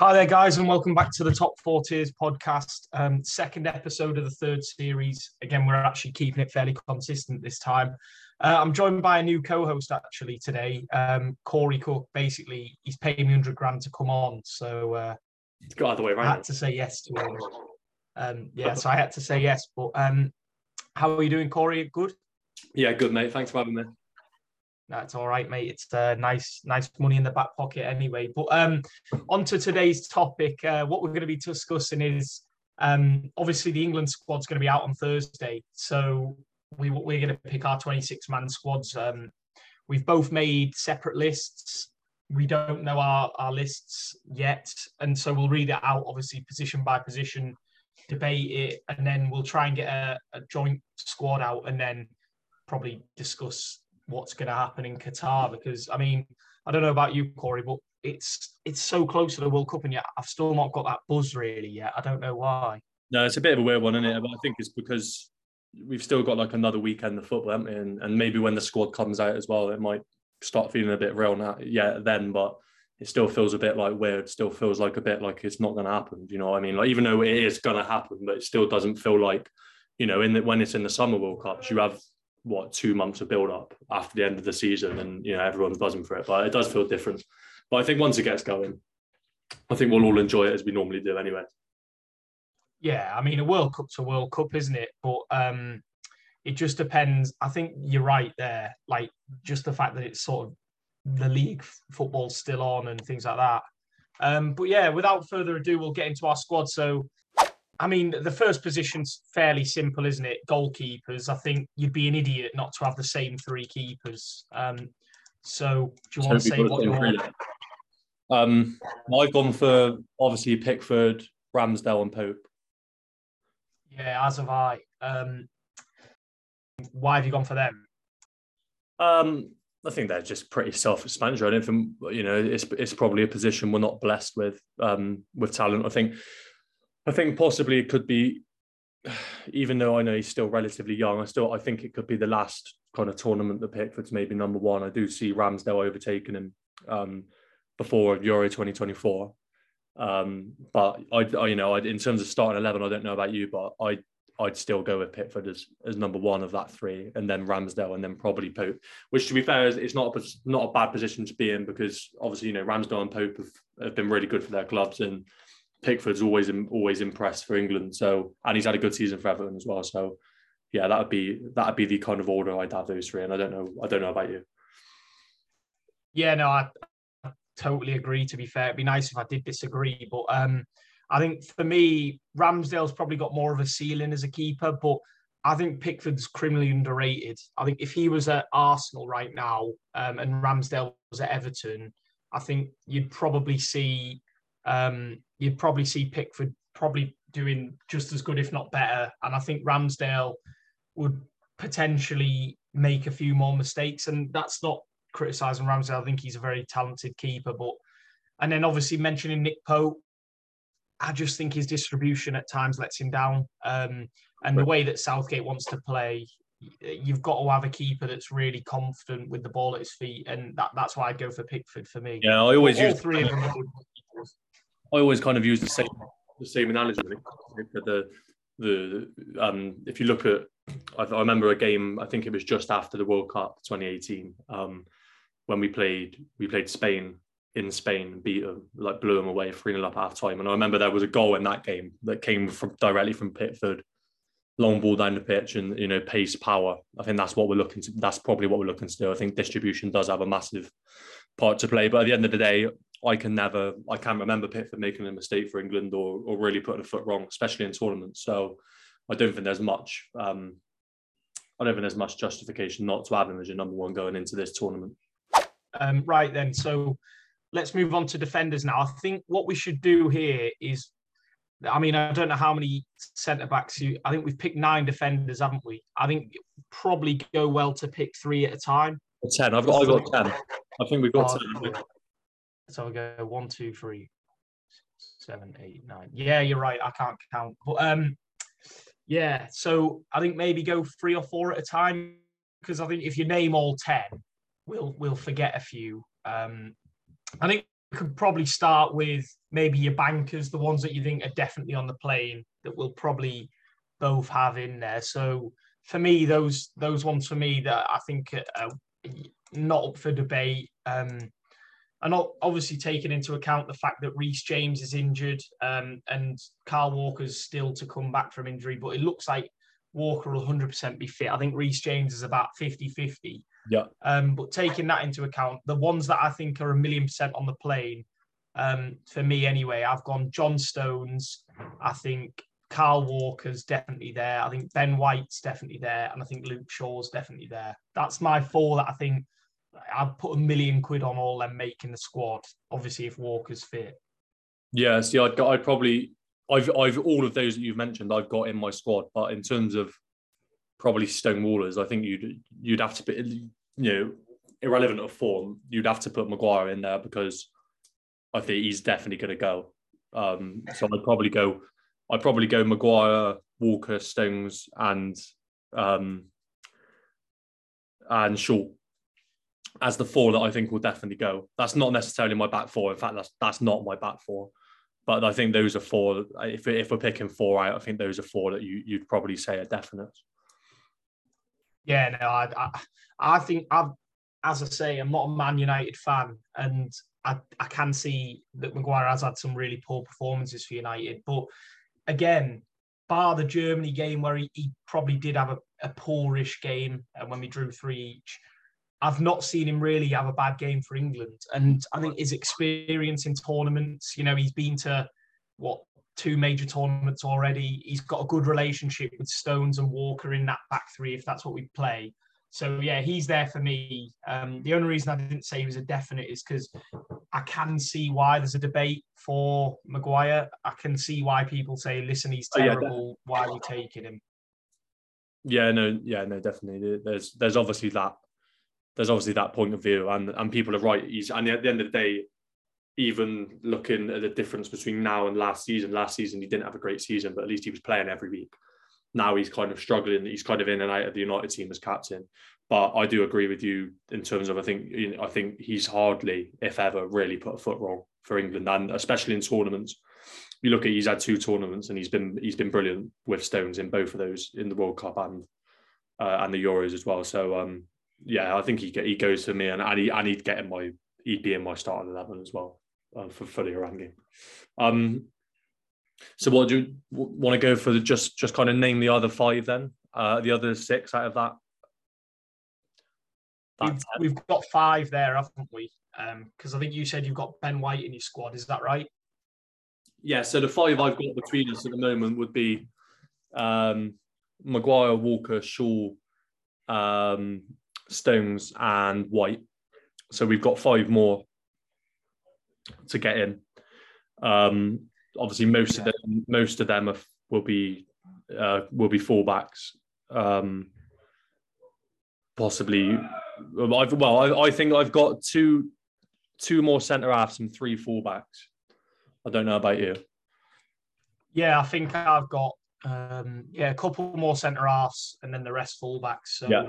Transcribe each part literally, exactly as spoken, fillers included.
Hi there, guys, and welcome back to the Top Four Tiers podcast. Um, second episode of the third series. Again, we're actually keeping it fairly consistent this time. Uh, I'm joined by a new co-host actually today, um, Corey Cook. Basically, he's paid me one hundred grand to come on, so uh, it's got out of the way, right? I had to say yes to him. Um, yeah, so I had to say yes. But um, how are you doing, Corey? Good. Yeah, good, mate. Thanks for having me. That's all right, mate. It's uh, nice, nice money in the back pocket anyway. But um, on to today's topic. Uh, what we're going to be discussing is um, obviously the England squad's going to be out on Thursday. So we, we're going to pick our twenty-six man squads. Um, we've both made separate lists. We don't know our, our lists yet. And so we'll read it out, obviously, position by position, debate it, and then we'll try and get a, a joint squad out and then probably discuss what's going to happen in Qatar, because I mean, I don't know about you, Corey, but it's it's so close to the World Cup and yet I've still not got that buzz really yet. I don't know why. No, it's a bit of a weird one, isn't it? But I think it's because we've still got like another weekend of football, haven't we? And, and maybe when the squad comes out as well, it might start feeling a bit real now, yeah, then, but it still feels a bit like weird. It still feels like a bit like it's not going to happen. Do you know what I mean? Like, even though it is going to happen, but it still doesn't feel like, you know, in the, when it's in the Summer World Cups, you have what, two months of build-up after the end of the season, and, you know, everyone's buzzing for it, but it does feel different. But I think once it gets going, I think we'll all enjoy it as we normally do anyway. Yeah, I mean, a World Cup's a World Cup, isn't it? But um, it just depends. I think you're right there. Like, just the fact that it's sort of the league football's still on and things like that. Um, but yeah, without further ado, we'll get into our squad. So, I mean, the first position's fairly simple, isn't it? Goalkeepers. I think you'd be an idiot not to have the same three keepers. Um, so, do you so want to say what you want? Um, I've gone for, obviously, Pickford, Ramsdale and Pope. Yeah, as have I. Um, why have you gone for them? Um, I think they're just pretty self-explanatory. I don't think, you know, it's it's probably a position we're not blessed with, um, with talent. I think... I think possibly it could be, even though I know he's still relatively young, I still I think it could be the last kind of tournament that Pickford's maybe number one. I do see Ramsdale overtaking him um, before Euro twenty twenty-four. Um, but I, I, you know, I, in terms of starting eleven, I don't know about you, but I I'd still go with Pickford as as number one of that three, and then Ramsdale, and then probably Pope. Which, to be fair, is it's not a, not a bad position to be in, because obviously, you know, Ramsdale and Pope have, have been really good for their clubs, and Pickford's always always impressed for England, so, and he's had a good season for Everton as well. So, yeah, that would be that would be the kind of order I'd have those three. And I don't know, I don't know about you. Yeah, no, I, I totally agree. To be fair, it'd be nice if I did disagree, but um, I think for me, Ramsdale's probably got more of a ceiling as a keeper, but I think Pickford's criminally underrated. I think if he was at Arsenal right now um, and Ramsdale was at Everton, I think you'd probably see. Um, you'd probably see Pickford probably doing just as good, if not better. And I think Ramsdale would potentially make a few more mistakes. And that's not criticising Ramsdale. I think he's a very talented keeper. But and then obviously mentioning Nick Pope, I just think his distribution at times lets him down. Um, and the way that Southgate wants to play, you've got to have a keeper that's really confident with the ball at his feet. And that, that's why I'd go for Pickford for me. Yeah, I always all use three of them. I always kind of use the same the same analogy. The the um, if you look at, I, I remember a game. I think it was just after the World Cup twenty eighteen um, when we played we played Spain in Spain, beat them, like blew them away three nil up half time. And I remember there was a goal in that game that came from directly from Pickford, long ball down the pitch, and, you know, pace, power. I think that's what we're looking to. That's probably what we're looking to do. I think distribution does have a massive part to play. But at the end of the day, I can never, I can't remember Pickford making a mistake for England or or really putting a foot wrong, especially in tournaments. So I don't think there's much, um, I don't think there's much justification not to have him as your number one going into this tournament. Um, right then, so let's move on to defenders now. I think what we should do here is, I mean, I don't know how many centre-backs you, I think we've picked nine defenders, haven't we? I think probably go well to pick three at a time. Ten, I've got, I've got ten. I think we've got oh, ten. So I'll go one, two, three, seven, eight, nine. Yeah, you're right. I can't count. But um, yeah, so I think maybe go three or four at a time, because I think if you name all ten, we'll we'll forget a few. Um, I think could probably start with maybe your bankers, the ones that you think are definitely on the plane that we'll probably both have in there. So for me, those those ones for me that I think are not up for debate, um, are not obviously taking into account the fact that Reece James is injured, um, and Kyle Walker's still to come back from injury, but it looks like Walker will one hundred percent be fit. I think Reece James is about fifty-fifty. Yeah. Um, but taking that into account, the ones that I think are a million percent on the plane, um, for me anyway, I've gone John Stones. I think Kyle Walker's definitely there. I think Ben White's definitely there. And I think Luke Shaw's definitely there. That's my four that I think I'd put a million quid on all them making the squad, obviously, if Walker's fit. Yeah, see, I'd, I'd probably... I've, I've all of those that you've mentioned, I've got in my squad. But in terms of probably stonewallers, I think you'd you'd have to be, you know, irrelevant of form, you'd have to put Maguire in there because I think he's definitely going to go. Um, so I'd probably go, I'd probably go Maguire, Walker, Stones, and um, and Shaw as the four that I think will definitely go. That's not necessarily my back four. In fact, that's that's not my back four. But I think those are four. If if we're picking four out, I think those are four that you you'd probably say are definite. Yeah, no, I I, I think I've, as I say, I'm not a Man United fan, and I I can see that Maguire has had some really poor performances for United. But again, bar the Germany game where he, he probably did have a, a poorish game, and when we drew three each, I've not seen him really have a bad game for England. And I think his experience in tournaments, you know, he's been to, what, two major tournaments already. He's got a good relationship with Stones and Walker in that back three, if that's what we play. So, yeah, he's there for me. Um, the only reason I didn't say he was a definite is because I can see why there's a debate for Maguire. I can see why people say, listen, he's terrible. Oh, yeah, why are we taking him? Yeah, no, yeah, no, definitely. There's, there's obviously that. There's obviously that point of view, and, and people are right. He's, and at the end of the day, even looking at the difference between now and last season, last season he didn't have a great season, but at least he was playing every week. Now he's kind of struggling. He's kind of in and out of the United team as captain. But I do agree with you in terms of I think you know, I think he's hardly, if ever, really put a foot wrong for England, and especially in tournaments. You look at he's had two tournaments, and he's been he's been brilliant with Stones in both of those, in the World Cup and uh, and the Euros as well. So. Um, Yeah, I think he he goes for me, and I need I need get in my he'd be in my starting eleven as well uh, for for the Iran game. Um, so what do you want to go for? The, just just kind of name the other five then, uh, the other six out of that. that we've, we've got five there, haven't we? Because um, I think you said you've got Ben White in your squad. Is that right? Yeah. So the five I've got between us at the moment would be um, Maguire, Walker, Shaw. Um, Stones and White, so we've got five more to get in. Um, obviously, most of them, most of them are, will be uh, will be fullbacks. Um, possibly, I've, well, I, I think I've got two two more centre halves and three fullbacks. I don't know about you. Yeah, I think I've got um, yeah a couple more centre halves and then the rest fullbacks. So. Yeah.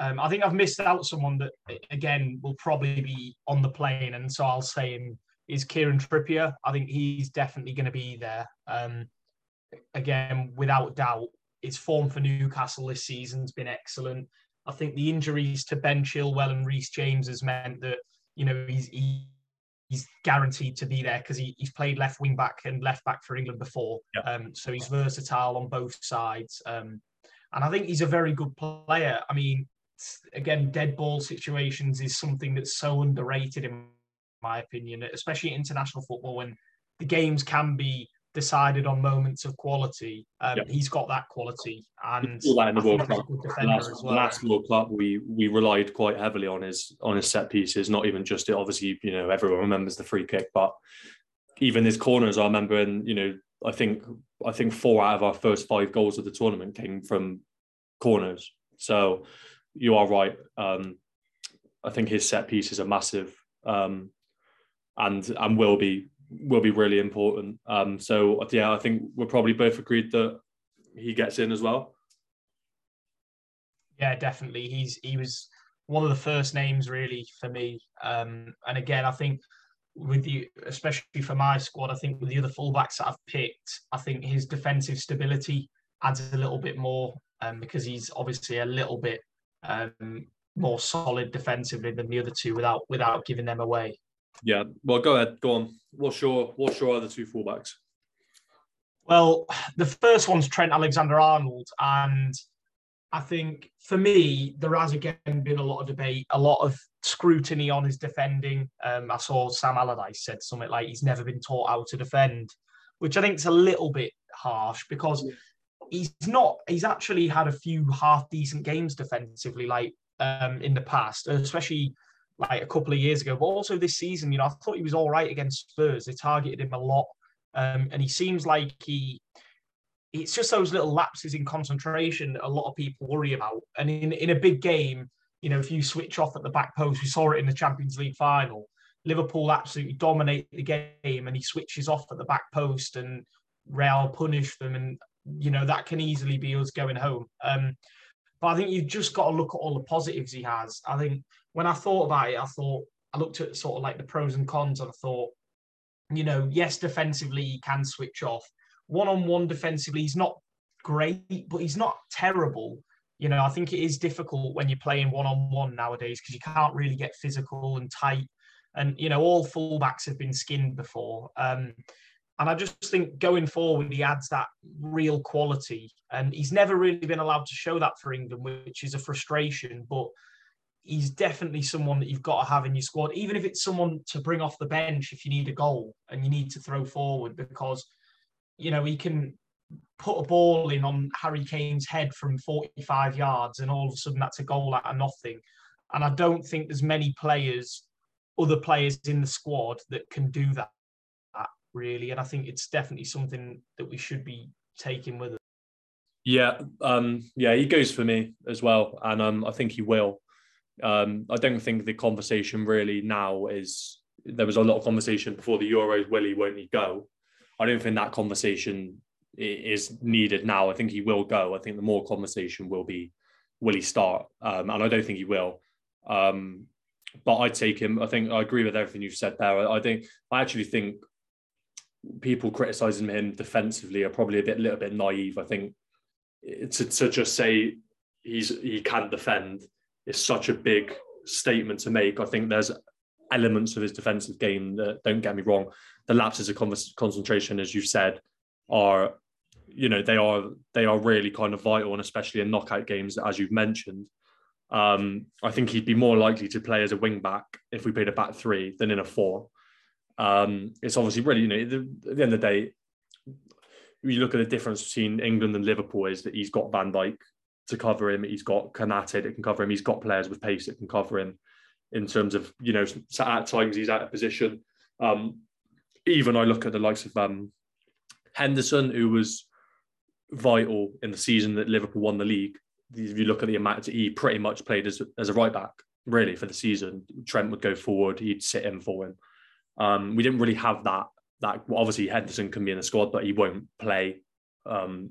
Um, I think I've missed out someone that, again, will probably be on the plane, and so I'll say him is Kieran Trippier. I think he's definitely going to be there. Um, again, without doubt, his form for Newcastle this season's been excellent. I think the injuries to Ben Chilwell and Reece James has meant that, you know, he's he, he's guaranteed to be there because he, he's played left wing back and left back for England before. Yep. Um, so he's versatile on both sides, um, and I think he's a very good player. I mean. Again, dead ball situations is something that's so underrated in my opinion, especially in international football when the games can be decided on moments of quality. Um, yeah. He's got that quality, and that in the World Cup. Last, well. last World Cup, we we relied quite heavily on his on his set pieces. Not even just it. Obviously, you know everyone remembers the free kick, but even his corners. I remember, and you know, I think I think four out of our first five goals of the tournament came from corners. So. You are right. Um, I think his set pieces are massive, um, and and will be will be really important. Um, so yeah, I think we're probably both agreed that he gets in as well. Yeah, definitely. He's he was one of the first names really for me. Um, and again, I think with the, especially for my squad, I think with the other fullbacks that I've picked, I think his defensive stability adds a little bit more um, because he's obviously a little bit um, more solid defensively than the other two without without giving them away. Yeah, well, go ahead, go on. What's your what's your other two fullbacks? Well, the first one's Trent Alexander-Arnold, and I think for me there has again been a lot of debate, a lot of scrutiny on his defending. Um, I saw Sam Allardyce said something like he's never been taught how to defend, which I think is a little bit harsh because yeah. he's not. He's actually had a few half decent games defensively, like um, in the past, especially like a couple of years ago, but also this season. You know, I thought he was all right against Spurs. They targeted him a lot. Um, and he seems like he, it's just those little lapses in concentration that a lot of people worry about. And in, in a big game, you know, if you switch off at the back post, we saw it in the Champions League final, Liverpool absolutely dominate the game and he switches off at the back post and Real punish them. And, you know, that can easily be us going home. Um, but I think you've just got to look at all the positives he has. I think when I thought about it, I thought, I looked at sort of like the pros and cons and I thought, you know, yes, defensively, he can switch off. One-on-one defensively, he's not great, but he's not terrible. You know, I think it is difficult when you're playing one-on-one nowadays because you can't really get physical and tight. And, you know, all fullbacks have been skinned before. Um, and I just think going forward, he adds that real quality. And he's never really been allowed to show that for England, which is a frustration. But he's definitely someone that you've got to have in your squad, even if it's someone to bring off the bench if you need a goal and you need to throw forward because, you know, he can put a ball in on Harry Kane's head from forty-five yards and all of a sudden that's a goal out of nothing. And I don't think there's many players, other players in the squad that can do that, really. And I think it's definitely something that we should be taking with us. Yeah, um, yeah, he goes for me as well. And um, I think he will. Um, I don't think the conversation really now is, there was a lot of conversation before the Euros, will he, won't he go? I don't think that conversation is needed now. I think he will go. I think the more conversation will be, will he start? Um, and I don't think he will. Um, but I take him. I think I agree with everything you've said there. I, I think, I actually think people criticising him defensively are probably a bit, little bit naive. I think to, to just say he's he can defend is such a big statement to make. I think there's elements of his defensive game that, don't get me wrong, the lapses of con- concentration, as you've said, are, you know, they are they are really kind of vital, and especially in knockout games, as you've mentioned. Um, I think he'd be more likely to play as a wing back if we played a back three than in a four. Um, it's obviously really, you know, the, at the end of the day, you look at the difference between England and Liverpool is that he's got Van Dijk to cover him, he's got Kanate that can cover him, he's got players with pace that can cover him. In terms of, you know, at times he's out of position. Um, even I look at the likes of um, Henderson, who was vital in the season that Liverpool won the league. If you look at the amount that he pretty much played as, as a right back, really, for the season. Trent would go forward, he'd sit in for him. Um, we didn't really have that. That obviously, Henderson can be in the squad, but he won't play. Um,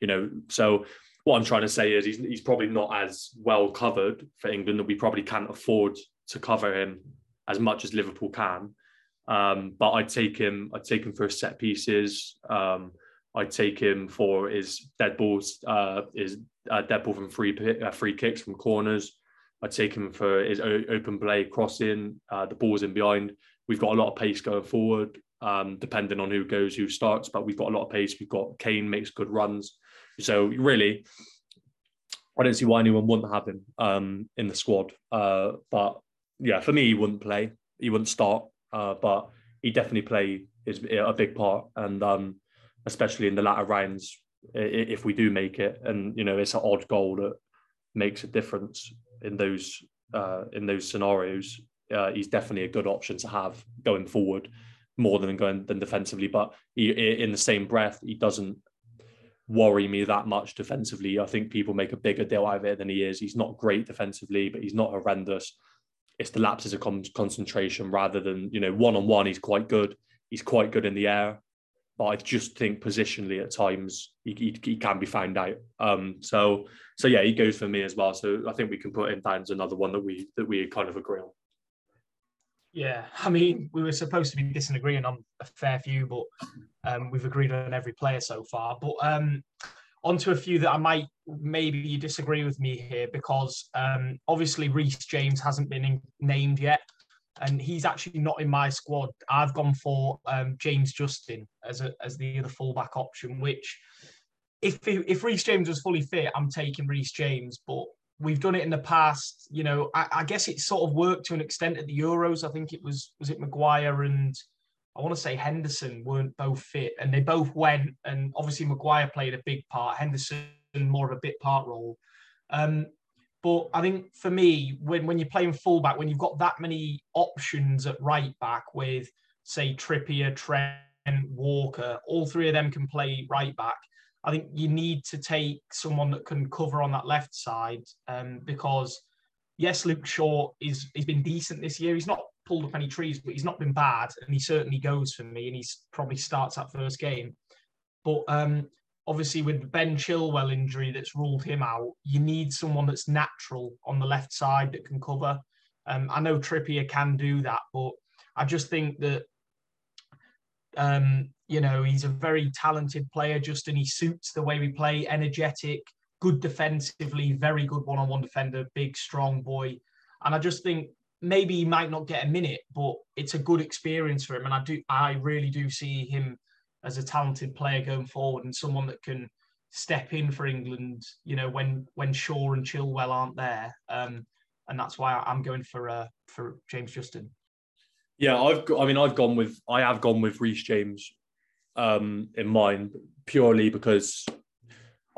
you know, so... What I'm trying to say is he's, he's probably not as well covered for England, and we probably can't afford to cover him as much as Liverpool can. Um, but I'd take him. I'd take him for his set pieces. Um, I'd take him for his dead balls, uh, his uh, dead ball from free uh, free kicks from corners. I'd take him for his open play crossing, uh, the balls in behind. We've got a lot of pace going forward, um, depending on who goes, who starts. But we've got a lot of pace. We've got Kane makes good runs. So really, I don't see why anyone wouldn't have him um, in the squad. Uh, but yeah, for me, he wouldn't play. He wouldn't start, uh, but he definitely play is a big part. And um, especially in the latter rounds, if we do make it, and you know, it's an odd goal that makes a difference in those uh, in those scenarios. Uh, he's definitely a good option to have going forward, more than going than defensively. But he, in the same breath, he doesn't worry me that much defensively. I think people make a bigger deal out of it than he is. He's not great defensively, but he's not horrendous. It's the lapses of con- concentration rather than, you know, one-on-one, he's quite good. He's quite good in the air. But I just think positionally at times, he, he, he can be found out. Um, so, so yeah, he goes for me as well. So I think we can put him down as another one that we that we kind of agree on. Yeah, I mean, we were supposed to be disagreeing on a fair few, but um, we've agreed on every player so far. But um, on to a few that I might, maybe you disagree with me here, because um, obviously Reece James hasn't been in, named yet, and he's actually not in my squad. I've gone for um, James Justin as a, as the other fullback option, which if, if Reece James was fully fit, I'm taking Reece James, but we've done it in the past, you know. I, I guess it sort of worked to an extent at the Euros. I think it was, was it Maguire and I want to say Henderson weren't both fit, and they both went. And obviously Maguire played a big part, Henderson more of a bit part role. Um, but I think for me, when when you're playing fullback, when you've got that many options at right back with say Trippier, Trent, Walker, all three of them can play right back. I think you need to take someone that can cover on that left side um, because, yes, Luke Shaw is he's been decent this year. He's not pulled up any trees, but he's not been bad, and he certainly goes for me, and he probably starts that first game. But um, obviously with the Ben Chilwell injury that's ruled him out, you need someone that's natural on the left side that can cover. Um, I know Trippier can do that, but I just think that, um, you know, he's a very talented player, Justin. He suits the way we play, energetic, good defensively, very good one-on-one defender, big, strong boy. And I just think maybe he might not get a minute, but it's a good experience for him. And I do, I really do see him as a talented player going forward and someone that can step in for England, you know, when when Shaw and Chilwell aren't there. Um, and that's why I'm going for uh, for James Justin. Yeah, I've got, I mean, I've gone with, I have gone with Reece James um, in mind purely because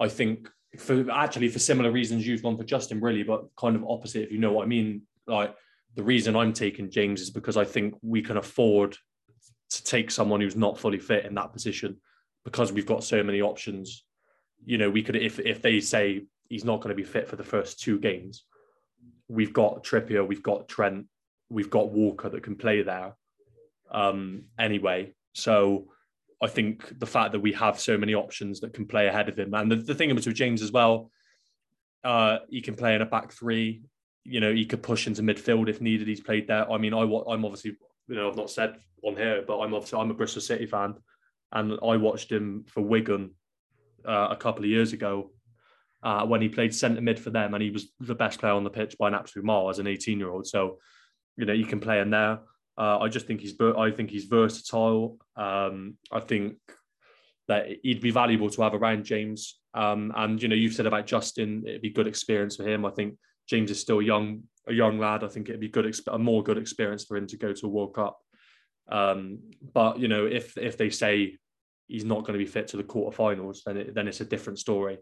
I think for actually for similar reasons you've gone for Justin, really, but kind of opposite, if you know what I mean. Like the reason I'm taking James is because I think we can afford to take someone who's not fully fit in that position because we've got so many options. You know, we could, if if they say he's not going to be fit for the first two games, we've got Trippier, we've got Trent, we've got Walker that can play there um, anyway. So I think the fact that we have so many options that can play ahead of him. And the, the thing about James as well, uh, he can play in a back three. You know, he could push into midfield if needed. He's played there. I mean, I, I'm obviously, you know, I've not said on here, but I'm obviously, I'm a Bristol City fan. And I watched him for Wigan uh, a couple of years ago uh, when he played centre mid for them. And he was the best player on the pitch by an absolute mile as an eighteen-year-old. So, you know, you can play in there. Uh, I just think he's, I think he's versatile. Um, I think that he'd be valuable to have around James. Um, and you know, you've said about Justin, it'd be good experience for him. I think James is still young, a young lad. I think it'd be good, a more good experience for him to go to a World Cup. Um, but you know, if if they say he's not going to be fit to the quarterfinals, then it, then it's a different story.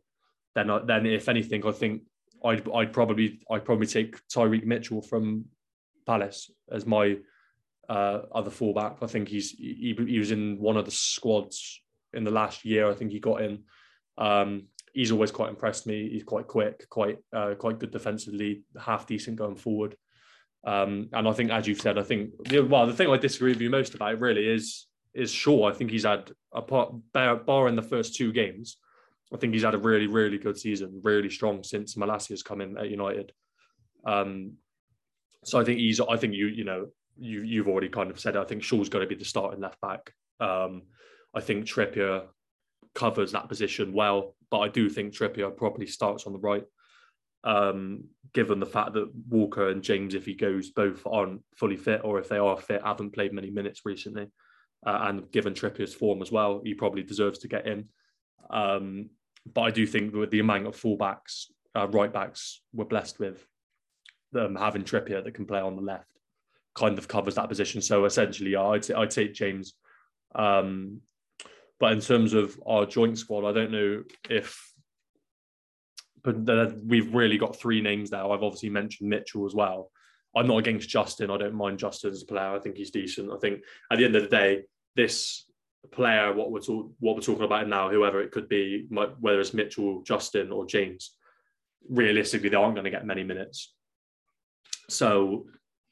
Then I, then if anything, I think I'd I'd probably I'd probably take Tyrick Mitchell from Palace as my uh, other fullback. I think he's he, he was in one of the squads in the last year. I think he got in. Um, he's always quite impressed me. He's quite quick, quite uh, quite good defensively, half decent going forward. Um, and I think, as you've said, I think well, the thing I disagree with you most about really is is Shaw. I think he's had a part, bar, bar in the first two games. I think he's had a really really good season, really strong since Malassia's come in at United. Um, So I think he's. I think you. You know. You. You've already kind of said it. I think Shaw's going to be the starting left back. Um, I think Trippier covers that position well, but I do think Trippier probably starts on the right, um, given the fact that Walker and James, if he goes, both aren't fully fit, or if they are fit, haven't played many minutes recently, uh, and given Trippier's form as well, he probably deserves to get in. Um, but I do think with the amount of fullbacks, uh, right backs, we're blessed with. Um, having Trippier that can play on the left kind of covers that position. So essentially, I'd I'd take James. Um, but in terms of our joint squad, I don't know if. But we've really got three names now. I've obviously mentioned Mitchell as well. I'm not against Justin. I don't mind Justin as a player. I think he's decent. I think at the end of the day, this player, what we're talk- what we're talking about now, whoever it could be, whether it's Mitchell, Justin, or James, realistically, they aren't going to get many minutes. So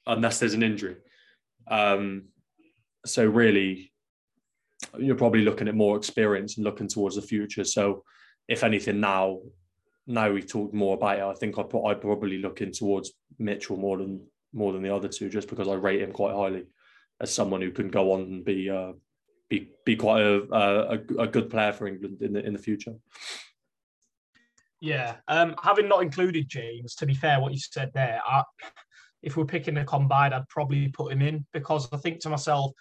unless there's an injury. Um, so really, you're probably looking at more experience and looking towards the future. So if anything, now, now we've talked more about it, I think I'd, put, I'd probably look in towards Mitchell more than more than the other two, just because I rate him quite highly as someone who can go on and be uh, be be quite a, a a good player for England in the in the future. Yeah, um, having not included James, to be fair, what you said there, I, if we're picking a combined, I'd probably put him in, because I think to myself,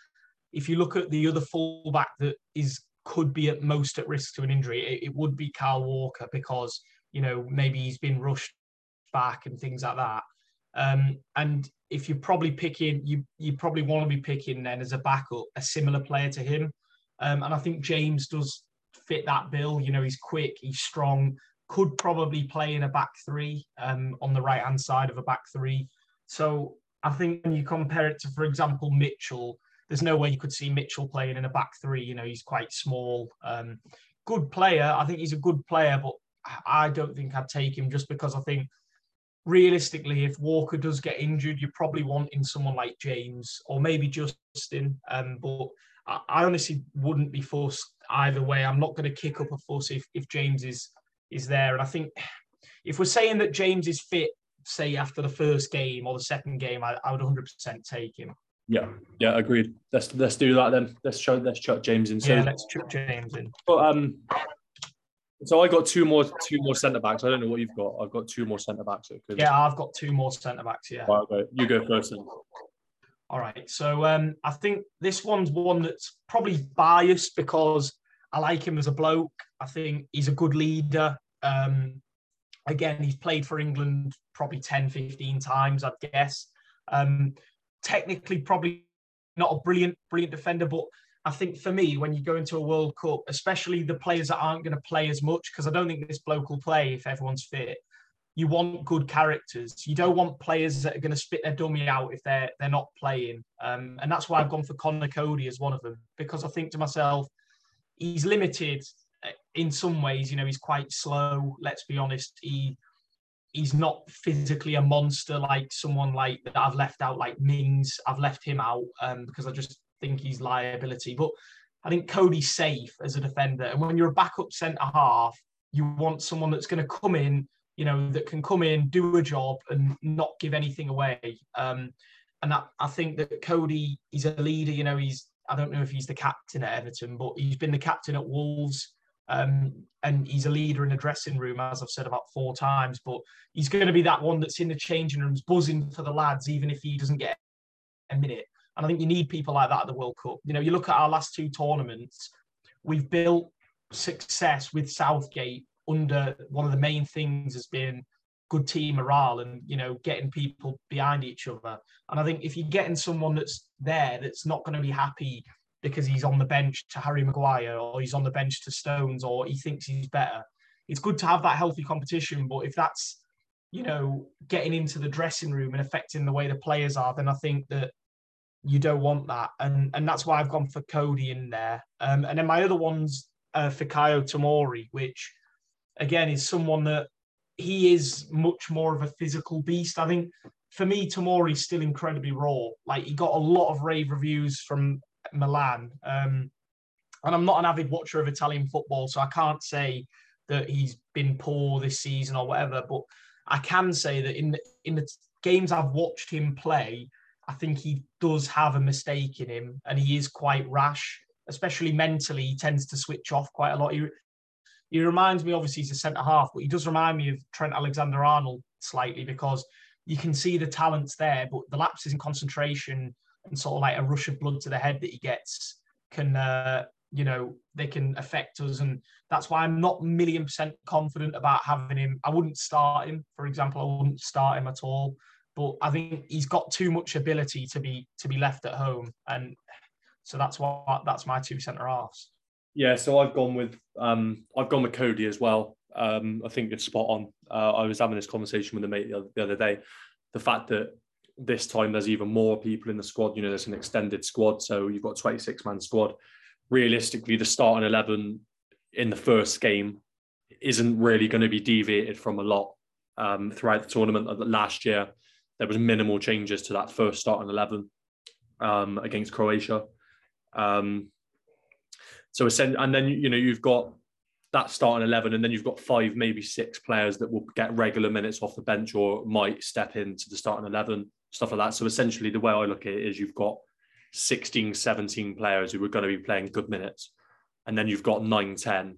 if you look at the other fullback that is could be at most at risk to an injury, it, it would be Kyle Walker, because you know maybe he's been rushed back and things like that. Um, and if you're probably picking, you you probably want to be picking then as a backup a similar player to him. Um, and I think James does fit that bill. You know, he's quick, he's strong, could probably play in a back three, um, on the right hand side of a back three. So I think when you compare it to, for example, Mitchell, there's no way you could see Mitchell playing in a back three. You know, he's quite small, um, good player. I think he's a good player, but I don't think I'd take him, just because I think realistically, if Walker does get injured, you're probably wanting someone like James or maybe Justin. Um, but I, I honestly wouldn't be forced either way. I'm not going to kick up a fuss if, if James is is there. And I think if we're saying that James is fit, say after the first game or the second game, I, I would one hundred percent take him. Yeah, yeah, agreed. Let's let's do that then. Let's chuck let's chuck James in. So, yeah, let's chuck James in. But um. So I got two more, two more centre backs. I don't know what you've got. I've got two more centre backs. Yeah, I've got two more centre backs. Yeah. All right, you go first then. All right. So um, I think this one's one that's probably biased, because I like him as a bloke. I think he's a good leader. Um, again, he's played for England probably ten, fifteen times, I'd guess. Um, technically, probably not a brilliant, brilliant defender, but I think for me, when you go into a World Cup, especially the players that aren't going to play as much, because I don't think this bloke will play if everyone's fit, you want good characters. You don't want players that are going to spit their dummy out if they're, they're not playing. Um, and that's why I've gone for Conor Cody as one of them, because I think to myself, he's limited in some ways. You know, he's quite slow, let's be honest. He He's not physically a monster like someone like that I've left out, like Mings. I've left him out um, because I just think he's liability, but I think Cody's safe as a defender. And when you're a backup centre half, you want someone that's going to come in, you know, that can come in, do a job and not give anything away. Um, and that, I think that Cody, he's a leader. You know, he's, I don't know if he's the captain at Everton, but he's been the captain at Wolves. Um, and he's a leader in the dressing room, as I've said about four times, but he's going to be that one that's in the changing rooms, buzzing for the lads, even if he doesn't get a minute. And I think you need people like that at the World Cup. You know, you look at our last two tournaments, we've built success with Southgate under one of the main things has been good team morale and, you know, getting people behind each other. And I think if you're getting someone that's there, that's not going to be happy because he's on the bench to Harry Maguire or he's on the bench to Stones or he thinks he's better, it's good to have that healthy competition. But if that's, you know, getting into the dressing room and affecting the way the players are, then I think that you don't want that. And and that's why I've gone for Cody in there. Um, and then my other one's uh, Fikayo Tomori, which, again, is someone that he is much more of a physical beast. I think, for me, Tomori's still incredibly raw. Like, he got a lot of rave reviews from Milan. Um, and I'm not an avid watcher of Italian football, so I can't say that he's been poor this season or whatever. But I can say that in the, in the games I've watched him play, I think he does have a mistake in him and he is quite rash, especially mentally. He tends to switch off quite a lot. He, he reminds me, obviously, he's a centre-half, but he does remind me of Trent Alexander-Arnold slightly, because you can see the talent's there, but the lapses in concentration and sort of like a rush of blood to the head that he gets can, uh, you know, they can affect us. And that's why I'm not a million percent confident about having him. I wouldn't start him, for example. I wouldn't start him at all. But I think he's got too much ability to be to be left at home, and so that's what that's my two centre halves. Yeah, so I've gone with um, I've gone with Cody as well. Um, I think it's spot on. Uh, I was having this conversation with a mate the other, the other day. The fact that this time there's even more people in the squad. You know, there's an extended squad, so you've got a twenty-six man squad. Realistically, the starting eleven in the first game isn't really going to be deviated from a lot um, throughout the tournament. Last year, there was minimal changes to that first starting eleven um, against Croatia. Um, so and then, you know, you've got that starting eleven and then you've got five, maybe six players that will get regular minutes off the bench or might step into the starting eleven stuff like that. So essentially the way I look at it is you've got sixteen, seventeen players who are going to be playing good minutes. And then you've got nine, ten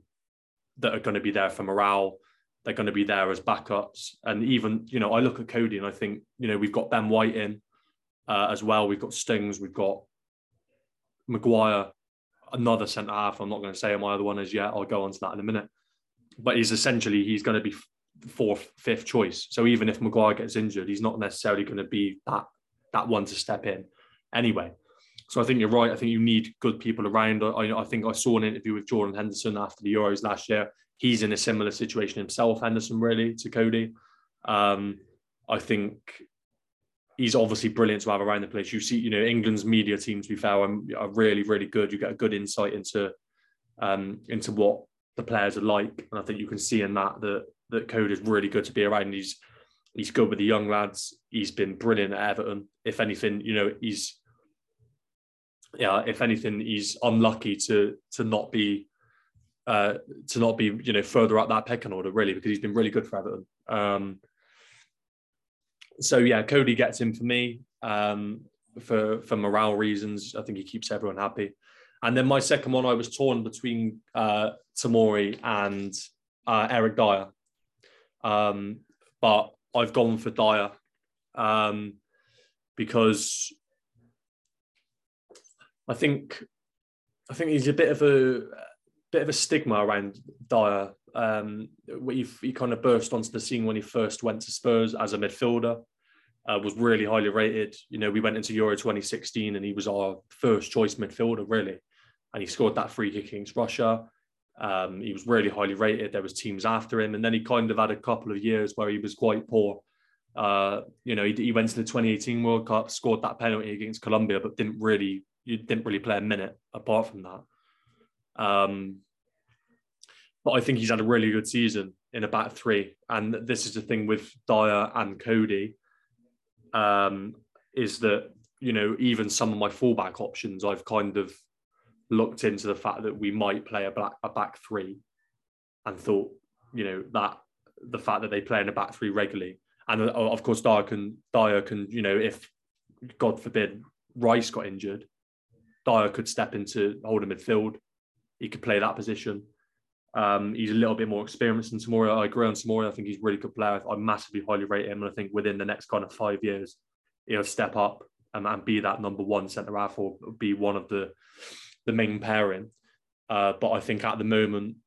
that are going to be there for morale. They're going to be there as backups. And even, you know, I look at Cody and I think, you know, we've got Ben White in uh, as well. We've got Stings. We've got Maguire, another centre-half. I'm not going to say my other one is yet. I'll go on to that in a minute. But he's essentially, he's going to be fourth, fifth choice. So even if Maguire gets injured, he's not necessarily going to be that, that one to step in anyway. So I think you're right. I think you need good people around. I, I think I saw an interview with Jordan Henderson after the Euros last year. He's in a similar situation himself, Henderson, really, to Cody. Um, I think he's obviously brilliant to have around the place. You see, you know, England's media team, to be fair, are really, really good. You get a good insight into um, into what the players are like. And I think you can see in that that, that Cody is really good to be around. He's, he's good with the young lads. He's been brilliant at Everton. If anything, you know, he's... Yeah, if anything, he's unlucky to to not be uh, to not be you know further up that pecking order, really, because he's been really good for Everton. Um, so yeah, Cody gets in for me um, for for morale reasons. I think he keeps everyone happy. And then my second one, I was torn between uh, Tomori and uh, Eric Dier, um, but I've gone for Dier um, because. I think, I think he's a bit of a bit of a stigma around Dier. Um, he, he kind of burst onto the scene when he first went to Spurs as a midfielder. Uh, was really highly rated. You know, we went into Euro twenty sixteen and he was our first choice midfielder, really. And he scored that free kick against Russia. Um, he was really highly rated. There was teams after him, and then he kind of had a couple of years where he was quite poor. Uh, you know, he, he went to the twenty eighteen World Cup, scored that penalty against Colombia, but didn't really. You didn't really play a minute apart from that. Um, but I think he's had a really good season in a back three. And this is the thing with Dier and Cody, um, is that, you know, even some of my fullback options, I've kind of looked into the fact that we might play a back, a back three and thought, you know, that the fact that they play in a back three regularly. And of course, Dier can, Dier can you know, if, God forbid, Rice got injured, Dier could step into holding midfield. He could play that position. Um, he's a little bit more experienced than Tomori. I agree on Tomori. I think he's a really good player. I massively highly rate him. And I think within the next kind of five years, he'll step up and, and be that number one centre-half or be one of the, the main pairing. Uh, but I think at the moment,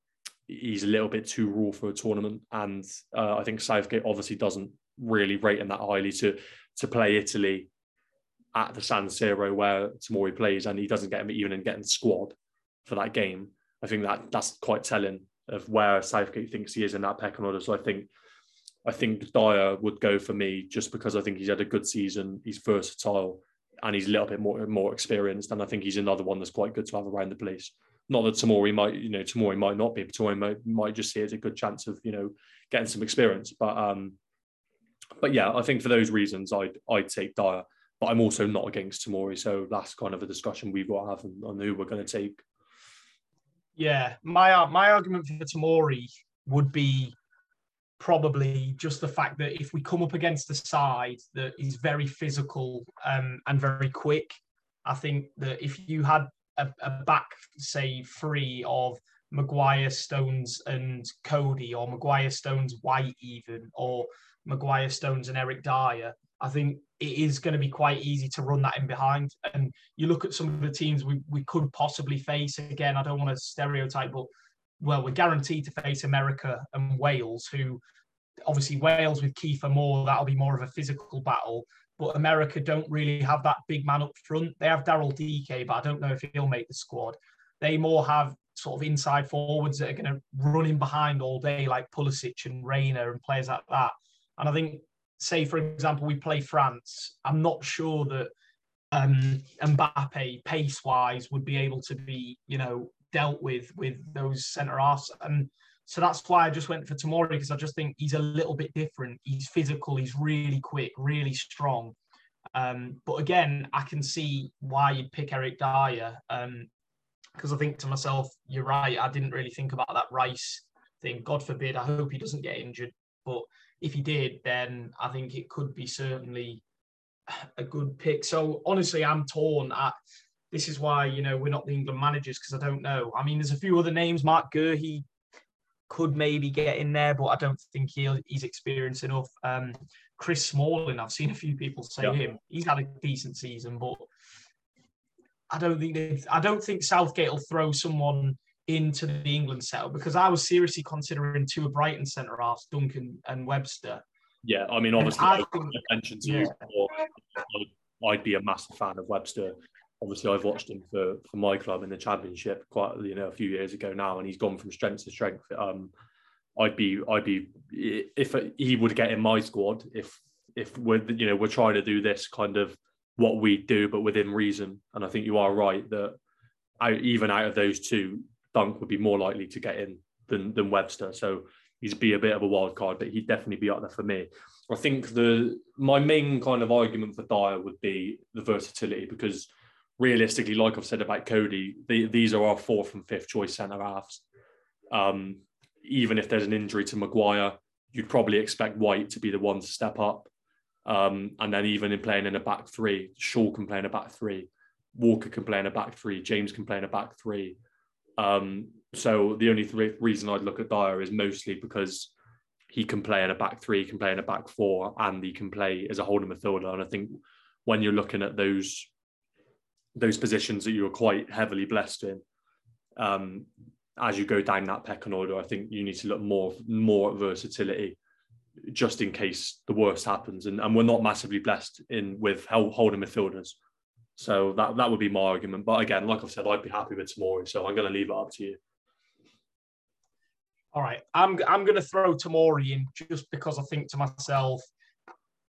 he's a little bit too raw for a tournament. And uh, I think Southgate obviously doesn't really rate him that highly to, to play Italy at the San Siro where Tomori plays, and he doesn't get him even in getting the squad for that game. I think that that's quite telling of where Southgate thinks he is in that pecking order. So I think I think Dier would go for me just because I think he's had a good season, he's versatile, and he's a little bit more more experienced. And I think he's another one that's quite good to have around the place. Not that Tomori might, you know, Tomori might not be, but Tomori might, might just see it as a good chance of, you know, getting some experience. But um, but yeah, I think for those reasons, I'd I'd take Dier. But I'm also not against Tomori, so that's kind of a discussion we've got to have on, on who we're going to take. Yeah, my my argument for Tomori would be probably just the fact that if we come up against a side that is very physical um, and very quick, I think that if you had a, a back, say, three of Maguire, Stones and Cody, or Maguire, Stones, White even, or Maguire, Stones and Eric Dier, I think it is going to be quite easy to run that in behind. And you look at some of the teams we, we could possibly face. Again, I don't want to stereotype, but, well, we're guaranteed to face America and Wales, who obviously Wales with Kiefer Moore, that'll be more of a physical battle. But America don't really have that big man up front. They have Daryl D K, but I don't know if he'll make the squad. They more have sort of inside forwards that are going to run in behind all day, like Pulisic and Reina and players like that. And I think, say, for example, we play France. I'm not sure that um, Mbappe, pace-wise, would be able to be, you know, dealt with with those centre-halves. And so that's why I just went for Tomori, because I just think he's a little bit different. He's physical. He's really quick, really strong. Um, but again, I can see why you'd pick Eric Dier, because um, I think to myself, you're right, I didn't really think about that Rice thing. God forbid, I hope he doesn't get injured. But if he did, then I think it could be certainly a good pick. So honestly, I'm torn. I, this is why, you know, we're not the England managers, because I don't know. I mean, there's a few other names. Mark Gurr, he could maybe get in there, but I don't think he'll, he's experienced enough. Um, Chris Smalling, I've seen a few people say yeah. him. He's had a decent season, but I don't think I don't think Southgate will throw someone into the England setup, because I was seriously considering two Brighton centre halves, Duncan and Webster. Yeah, I mean, obviously, I think, attention to yeah. you before, I'd be a massive fan of Webster. Obviously, I've watched him for, for my club in the Championship quite, you know, a few years ago now, and he's gone from strength to strength. Um, I'd be, I'd be, if he would get in my squad, if if we're, you know, we're trying to do this kind of what we do, but within reason. And I think you are right that I, even out of those two, Dunk would be more likely to get in than than Webster. So he'd be a bit of a wild card, but he'd definitely be up there for me. I think the my main kind of argument for Dier would be the versatility, because realistically, like I've said about Cody, the, these are our fourth and fifth choice centre-halves. Um, even if there's an injury to Maguire, you'd probably expect White to be the one to step up. Um, and then even in playing in a back three, Shaw can play in a back three, Walker can play in a back three, James can play in a back three. Um, so the only th- reason I'd look at Dier is mostly because he can play in a back three, he can play in a back four, and he can play as a holding midfielder. And I think when you're looking at those those positions that you were quite heavily blessed in, um, as you go down that pecking order, I think you need to look more, more at versatility, just in case the worst happens. And, and we're not massively blessed in with holding midfielders. So that, that would be my argument. But again, like I've said, I'd be happy with Tomori. So I'm going to leave it up to you. All right. I'm, I'm going to throw Tomori in just because I think to myself,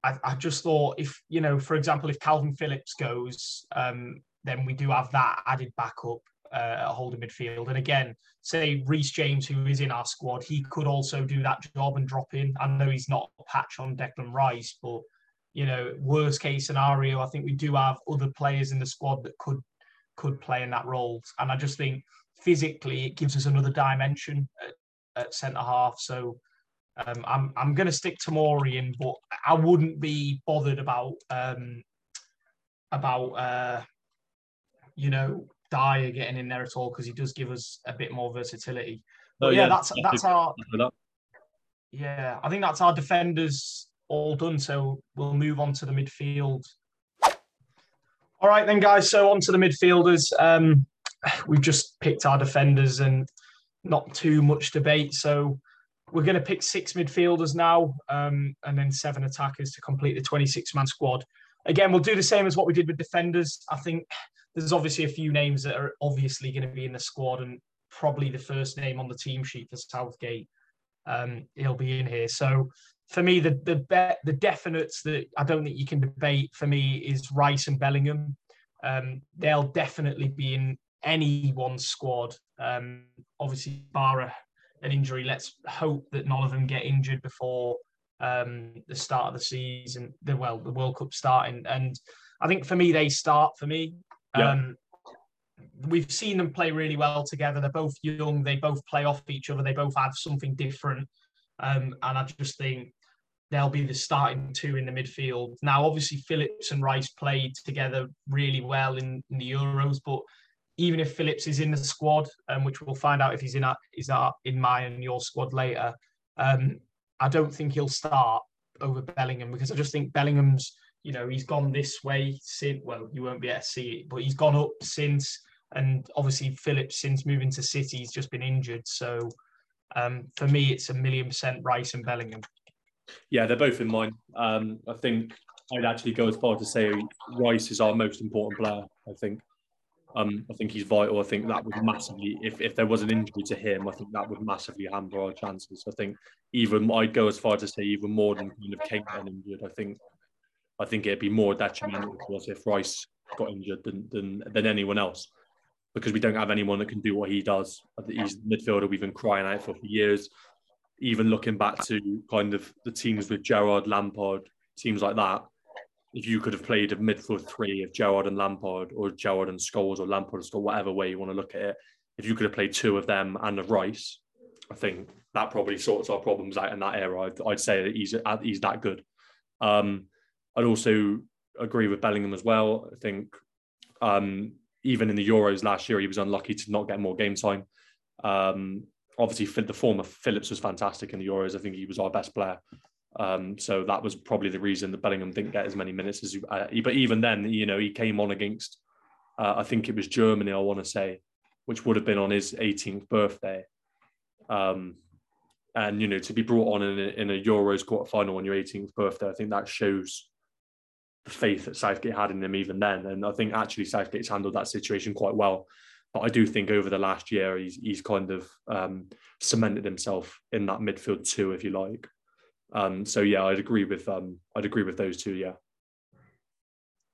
I, I just thought if, you know, for example, if Calvin Phillips goes, um, then we do have that added backup uh, at holding midfield. And again, say Reece James, who is in our squad, he could also do that job and drop in. I know he's not a patch on Declan Rice, but, you know, worst case scenario, I think we do have other players in the squad that could could play in that role. And I just think physically it gives us another dimension at, at centre-half. So um, I'm I'm going to stick Tomori in, but I wouldn't be bothered about, um, about uh, you know, Dier getting in there at all, because he does give us a bit more versatility. But oh, yeah, yeah, that's that's our yeah. I think that's our defenders all done. So we'll move on to the midfield. All right then, guys. So on to the midfielders. Um, we've just picked our defenders, and not too much debate. So we're going to pick six midfielders now, um, and then seven attackers to complete the twenty-six man squad. Again, we'll do the same as what we did with defenders. I think there's obviously a few names that are obviously going to be in the squad, and probably the first name on the team sheet for Southgate, um, he'll be in here. So for me, the the be- the definites that I don't think you can debate for me is Rice and Bellingham. Um, they'll definitely be in anyone's squad. Um, obviously, barring an injury, let's hope that none of them get injured before um, the start of the season. The, well, the World Cup starting, and I think for me, they start for me. Yeah. Um, we've seen them play really well together. They're both young. They both play off each other. They both have something different, um, and I just think they'll be the starting two in the midfield. Now, obviously, Phillips and Rice played together really well in, in the Euros, but even if Phillips is in the squad, um, which we'll find out if he's in our, is our, in my and your squad later, um, I don't think he'll start over Bellingham, because I just think Bellingham's, you know, he's gone this way since, well, you won't be able to see it, but he's gone up since, and obviously Phillips, since moving to City, he's just been injured. So um, for me, it's a million percent Rice and Bellingham. Yeah, they're both in mine. Um, I think I'd actually go as far to say Rice is our most important player, I think. Um, I think he's vital. I think that would massively, if, if there was an injury to him, I think that would massively hamper our chances. I think even, I'd go as far to say even more than kind of Kane got injured. I think I think it'd be more detrimental to us if Rice got injured than, than than anyone else, because we don't have anyone that can do what he does. He's the midfielder we've been crying out for for years. Even looking back to kind of the teams with Gerrard, Lampard, teams like that, if you could have played a midfield three of Gerrard and Lampard, or Gerrard and Scholes, or Lampard and Scholes, whatever way you want to look at it, if you could have played two of them and of Rice, I think that probably sorts our problems out in that era. I'd, I'd say that he's, he's that good. Um, I'd also agree with Bellingham as well. I think um, even in the Euros last year, he was unlucky to not get more game time. Um, obviously, the form of Phillips was fantastic in the Euros. I think he was our best player. Um, so that was probably the reason that Bellingham didn't get as many minutes as he, uh, but even then, you know, he came on against, uh, I think it was Germany, I want to say, which would have been on his eighteenth birthday. Um, and, you know, to be brought on in a, in a Euros quarterfinal on your eighteenth birthday, I think that shows the faith that Southgate had in him even then. And I think actually Southgate's handled that situation quite well. But I do think over the last year, he's, he's kind of um, cemented himself in that midfield too, if you like. Um, so yeah, I'd agree with um, I'd agree with those two. Yeah,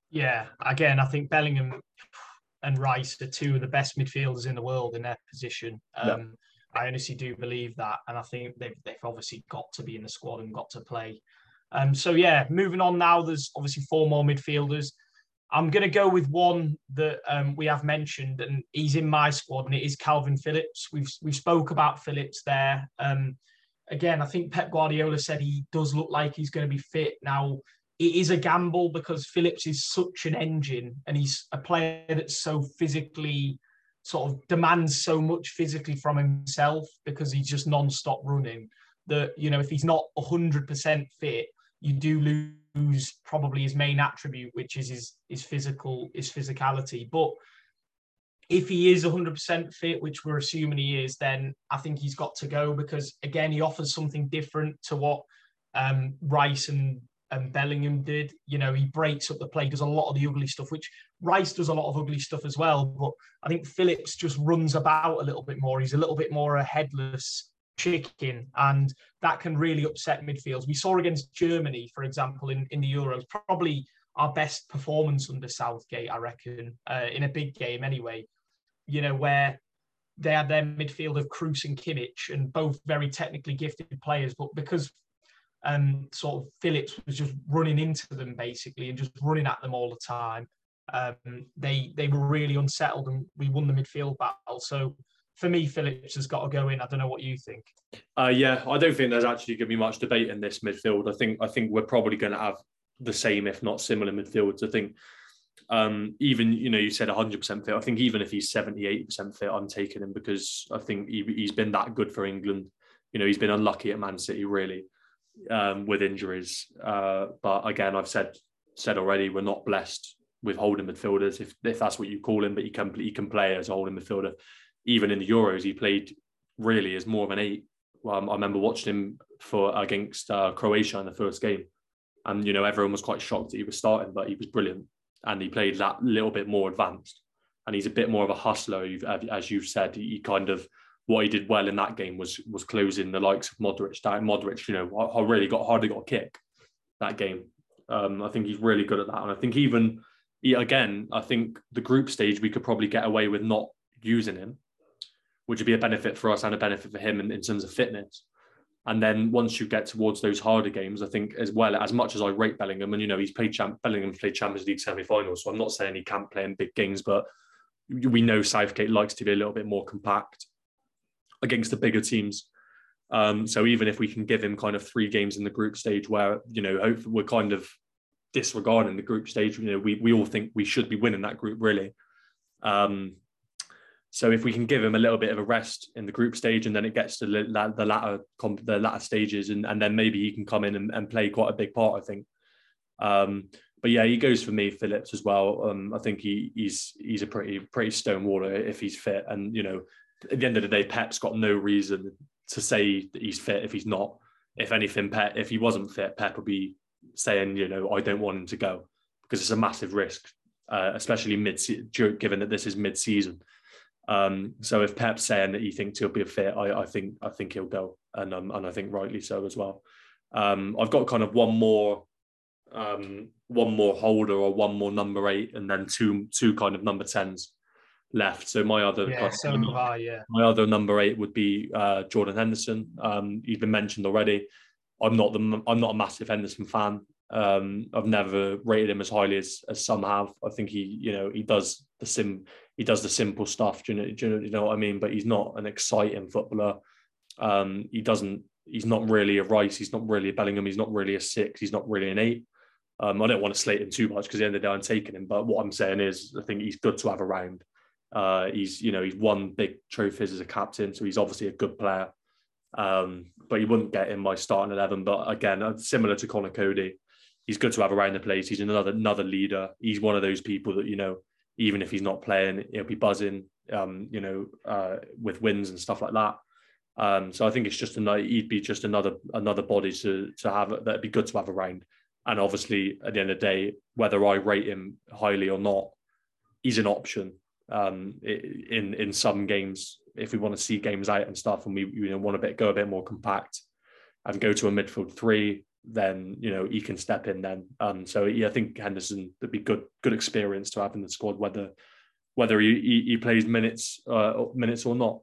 yeah. Again, I think Bellingham and Rice are two of the best midfielders in the world in their position. Um, yeah. I honestly do believe that, and I think they've they've obviously got to be in the squad and got to play. Um, so yeah, moving on now. There's obviously four more midfielders. I'm going to go with one that um, we have mentioned, and he's in my squad, and it is Calvin Phillips. We've we spoke about Phillips there. Um, Again, I think Pep Guardiola said he does look like he's going to be fit. Now, it is a gamble because Phillips is such an engine and he's a player that's so physically, sort of demands so much physically from himself because he's just non-stop running that, you know, if he's not one hundred percent fit, you do lose probably his main attribute, which is his, his physical, his physicality. But if he is one hundred percent fit, which we're assuming he is, then I think he's got to go because, again, he offers something different to what um, Rice and, and Bellingham did. You know, he breaks up the play, does a lot of the ugly stuff, which Rice does a lot of ugly stuff as well. But I think Phillips just runs about a little bit more. He's a little bit more a headless chicken, and that can really upset midfields. We saw against Germany, for example, in, in the Euros, probably our best performance under Southgate, I reckon, uh, in a big game anyway, you know, where they had their midfield of Kroos and Kimmich and both very technically gifted players. But because um, sort of Phillips was just running into them basically and just running at them all the time, um, they they were really unsettled and we won the midfield battle. So for me, Phillips has got to go in. I don't know what you think. Uh, yeah, I don't think there's actually going to be much debate in this midfield. I think I think we're probably going to have the same, if not similar midfields. I think um, even, you know, you said one hundred percent fit. I think even if he's seventy-eight percent fit, I'm taking him because I think he, he's been that good for England. You know, he's been unlucky at Man City, really, um, with injuries. Uh, but again, I've said said already, we're not blessed with holding midfielders, if if that's what you call him, but he can, he can play as a holding midfielder. Even in the Euros, he played really as more of an eight. Um, I remember watching him for against uh, Croatia in the first game. And, you know, everyone was quite shocked that he was starting, but he was brilliant. And he played that little bit more advanced. And he's a bit more of a hustler, as you've said. He kind of, what he did well in that game was was closing the likes of Modric down. Modric, you know, I really got, hardly got a kick that game. Um, I think he's really good at that. And I think even, again, I think the group stage, we could probably get away with not using him, which would be a benefit for us and a benefit for him in, in terms of fitness. And then once you get towards those harder games, I think as well, as much as I rate Bellingham, and, you know, he's played champ, Bellingham's played Champions League semi-finals, so I'm not saying he can't play in big games, but we know Southgate likes to be a little bit more compact against the bigger teams. Um, so even if we can give him kind of three games in the group stage where, you know, hopefully we're kind of disregarding the group stage, you know, we, we all think we should be winning that group, really. Um, So if we can give him a little bit of a rest in the group stage and then it gets to the, the latter the latter stages and, and then maybe he can come in and, and play quite a big part, I think. Um, but yeah, he goes for me, Phillips, as well. Um, I think he he's he's a pretty pretty stonewaller if he's fit. And, you know, at the end of the day, Pep's got no reason to say that he's fit if he's not. If anything, Pep, if he wasn't fit, Pep would be saying, you know, I don't want him to go because it's a massive risk, uh, especially mid given that this is mid-season. Um, so if Pep's saying that he thinks he'll be fit, I, I think I think he'll go, and um, and I think rightly so as well. Um, I've got kind of one more, um, one more holder or one more number eight, and then two two kind of number tens left. So my other yeah, so number, far, yeah. my other number eight would be uh, Jordan Henderson. Um, he's been mentioned already. I'm not the I'm not a massive Henderson fan. Um, I've never rated him as highly as, as some have. I think he, you know, he does the sim, he does the simple stuff. Do you know, do you know, do you know what I mean? But he's not an exciting footballer. Um, he doesn't. He's not really a Rice. He's not really a Bellingham. He's not really a six. He's not really an eight. Um, I don't want to slate him too much because at the end of the day I'm taking him. But what I'm saying is I think he's good to have around. Uh, he's, you know, he's won big trophies as a captain, so he's obviously a good player. Um, but you wouldn't get in my starting eleven. But again, similar to Conor Cody, he's good to have around the place. He's another another leader. He's one of those people that, you know, even if he's not playing, he'll be buzzing, um, you know, uh, with wins and stuff like that. Um, so I think it's just another, he'd be just another another body to to have that'd be good to have around. And obviously, at the end of the day, whether I rate him highly or not, he's an option. Um, in in some games, if we want to see games out and stuff, and we you know want to bit, go a bit more compact and go to a midfield three, then you know he can step in then. Um, so yeah, I think Henderson would be good good experience to have in the squad, whether whether he, he, he plays minutes uh, minutes or not.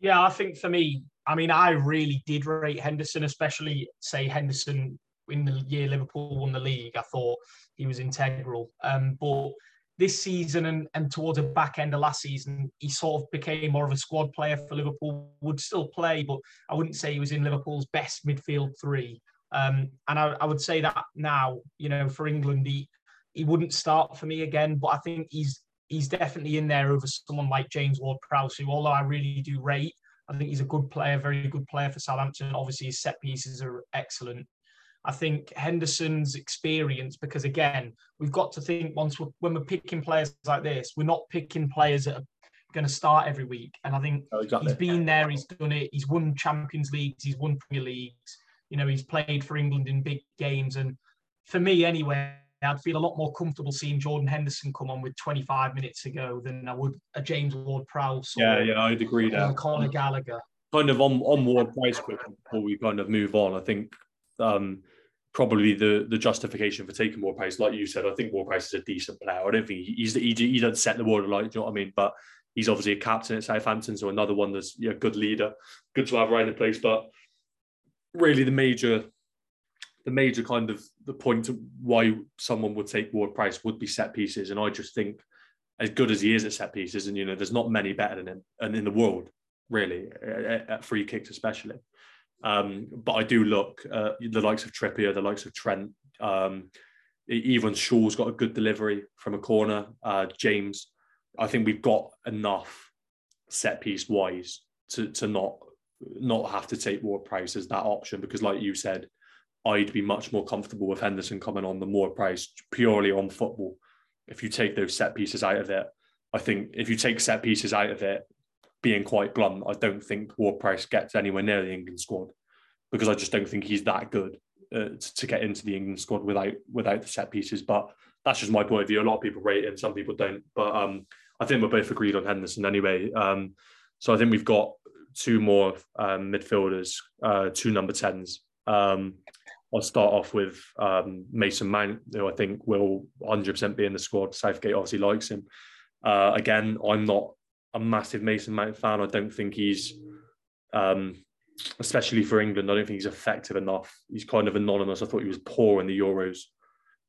Yeah, I think for me, I mean, I really did rate Henderson, especially say Henderson in the year Liverpool won the league. I thought he was integral, um, but. This season and, and towards the back end of last season, he sort of became more of a squad player for Liverpool, would still play, but I wouldn't say he was in Liverpool's best midfield three. Um, and I, I would say that now, you know, for England, he, he wouldn't start for me again, but I think he's he's definitely in there over someone like James Ward-Prowse, who, although I really do rate, I think he's a good player, very good player for Southampton. Obviously, his set pieces are excellent. I think Henderson's experience, because again, we've got to think once we're, when we're picking players like this, we're not picking players that are going to start every week. And I think oh, exactly. he's been there, he's done it, he's won Champions Leagues, he's won Premier Leagues, you know, he's played for England in big games. And for me anyway, I'd feel a lot more comfortable seeing Jordan Henderson come on with twenty-five minutes to go than I would a James Ward-Prowse. Yeah, yeah, I'd agree that. Conor Gallagher. Kind of on, on Ward-Prowse quick before we kind of move on, I think... Um, probably the the justification for taking Ward-Prowse, like you said, I think Ward-Prowse is a decent player. I don't think he, he's he, he doesn't set the world alight, do you know what I mean? But he's obviously a captain at Southampton, so another one that's a yeah, good leader, good to have around the place. But really, the major the major kind of the point of why someone would take Ward-Prowse would be set pieces, and I just think as good as he is at set pieces, and you know, there's not many better than him, and in the world really at, at free kicks especially. Um, but I do look uh, the likes of Trippier, the likes of Trent, um, even Shaw's got a good delivery from a corner. Uh, James, I think we've got enough set piece wise to to not not have to take Ward-Prowse as that option, because like you said, I'd be much more comfortable with Henderson coming on than Ward-Prowse purely on football. If you take those set pieces out of it, I think if you take set pieces out of it, being quite blunt, I don't think Ward-Prowse gets anywhere near the England squad, because I just don't think he's that good uh, to, to get into the England squad without without the set pieces. But that's just my point of view. A lot of people rate him, some people don't. But um, I think we're both agreed on Henderson anyway. Um, so I think we've got two more um, midfielders, uh, two number tens. Um, I'll start off with um, Mason Mount, who I think will one hundred percent be in the squad. Southgate obviously likes him. Uh, again, I'm not a massive Mason Mount fan. I don't think he's, um, especially for England, I don't think he's effective enough. He's kind of anonymous. I thought he was poor in the Euros,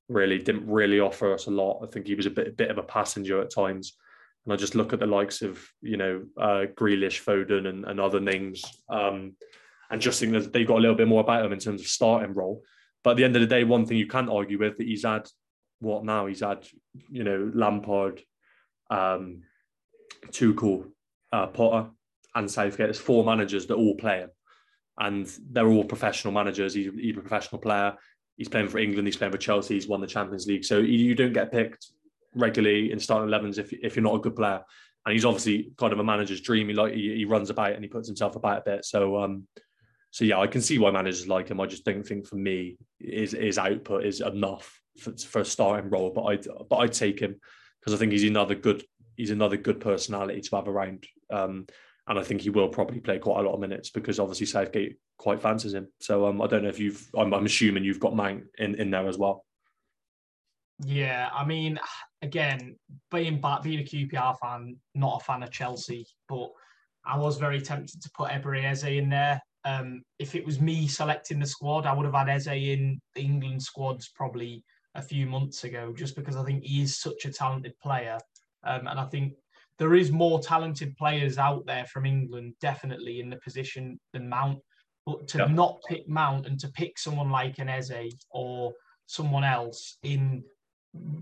really. Didn't really offer us a lot. I think he was a bit, a bit of a passenger at times. And I just look at the likes of, you know, uh, Grealish, Foden and, and other names, um, and just think that they've got a little bit more about him in terms of starting role. But at the end of the day, one thing you can't argue with, that he's had, what now? He's had, you know, Lampard, um, Tuchel, uh, Potter and Southgate. There's four managers that all play him, and they're all professional managers. He's, he's a professional player. He's playing for England. He's playing for Chelsea. He's won the Champions League. So you don't get picked regularly in starting elevens if, if you're not a good player. And he's obviously kind of a manager's dream. He like he, he runs about and he puts himself about a bit. So um, so yeah, I can see why managers like him. I just don't think for me his his output is enough for, for a starting role. But I but I take him because I think he's another good. He's another good personality to have around. Um, and I think he will probably play quite a lot of minutes because obviously Southgate quite fancies him. So um, I don't know if you've, I'm, I'm assuming you've got Mount in, in there as well. Yeah, I mean, again, being, back, being a Q P R fan, not a fan of Chelsea, but I was very tempted to put Ebery Eze in there. Um, if it was me selecting the squad, I would have had Eze in the England squads probably a few months ago, just because I think he is such a talented player. Um, and I think there is more talented players out there from England, definitely in the position than Mount. But to yeah. not pick Mount and to pick someone like an Eze or someone else in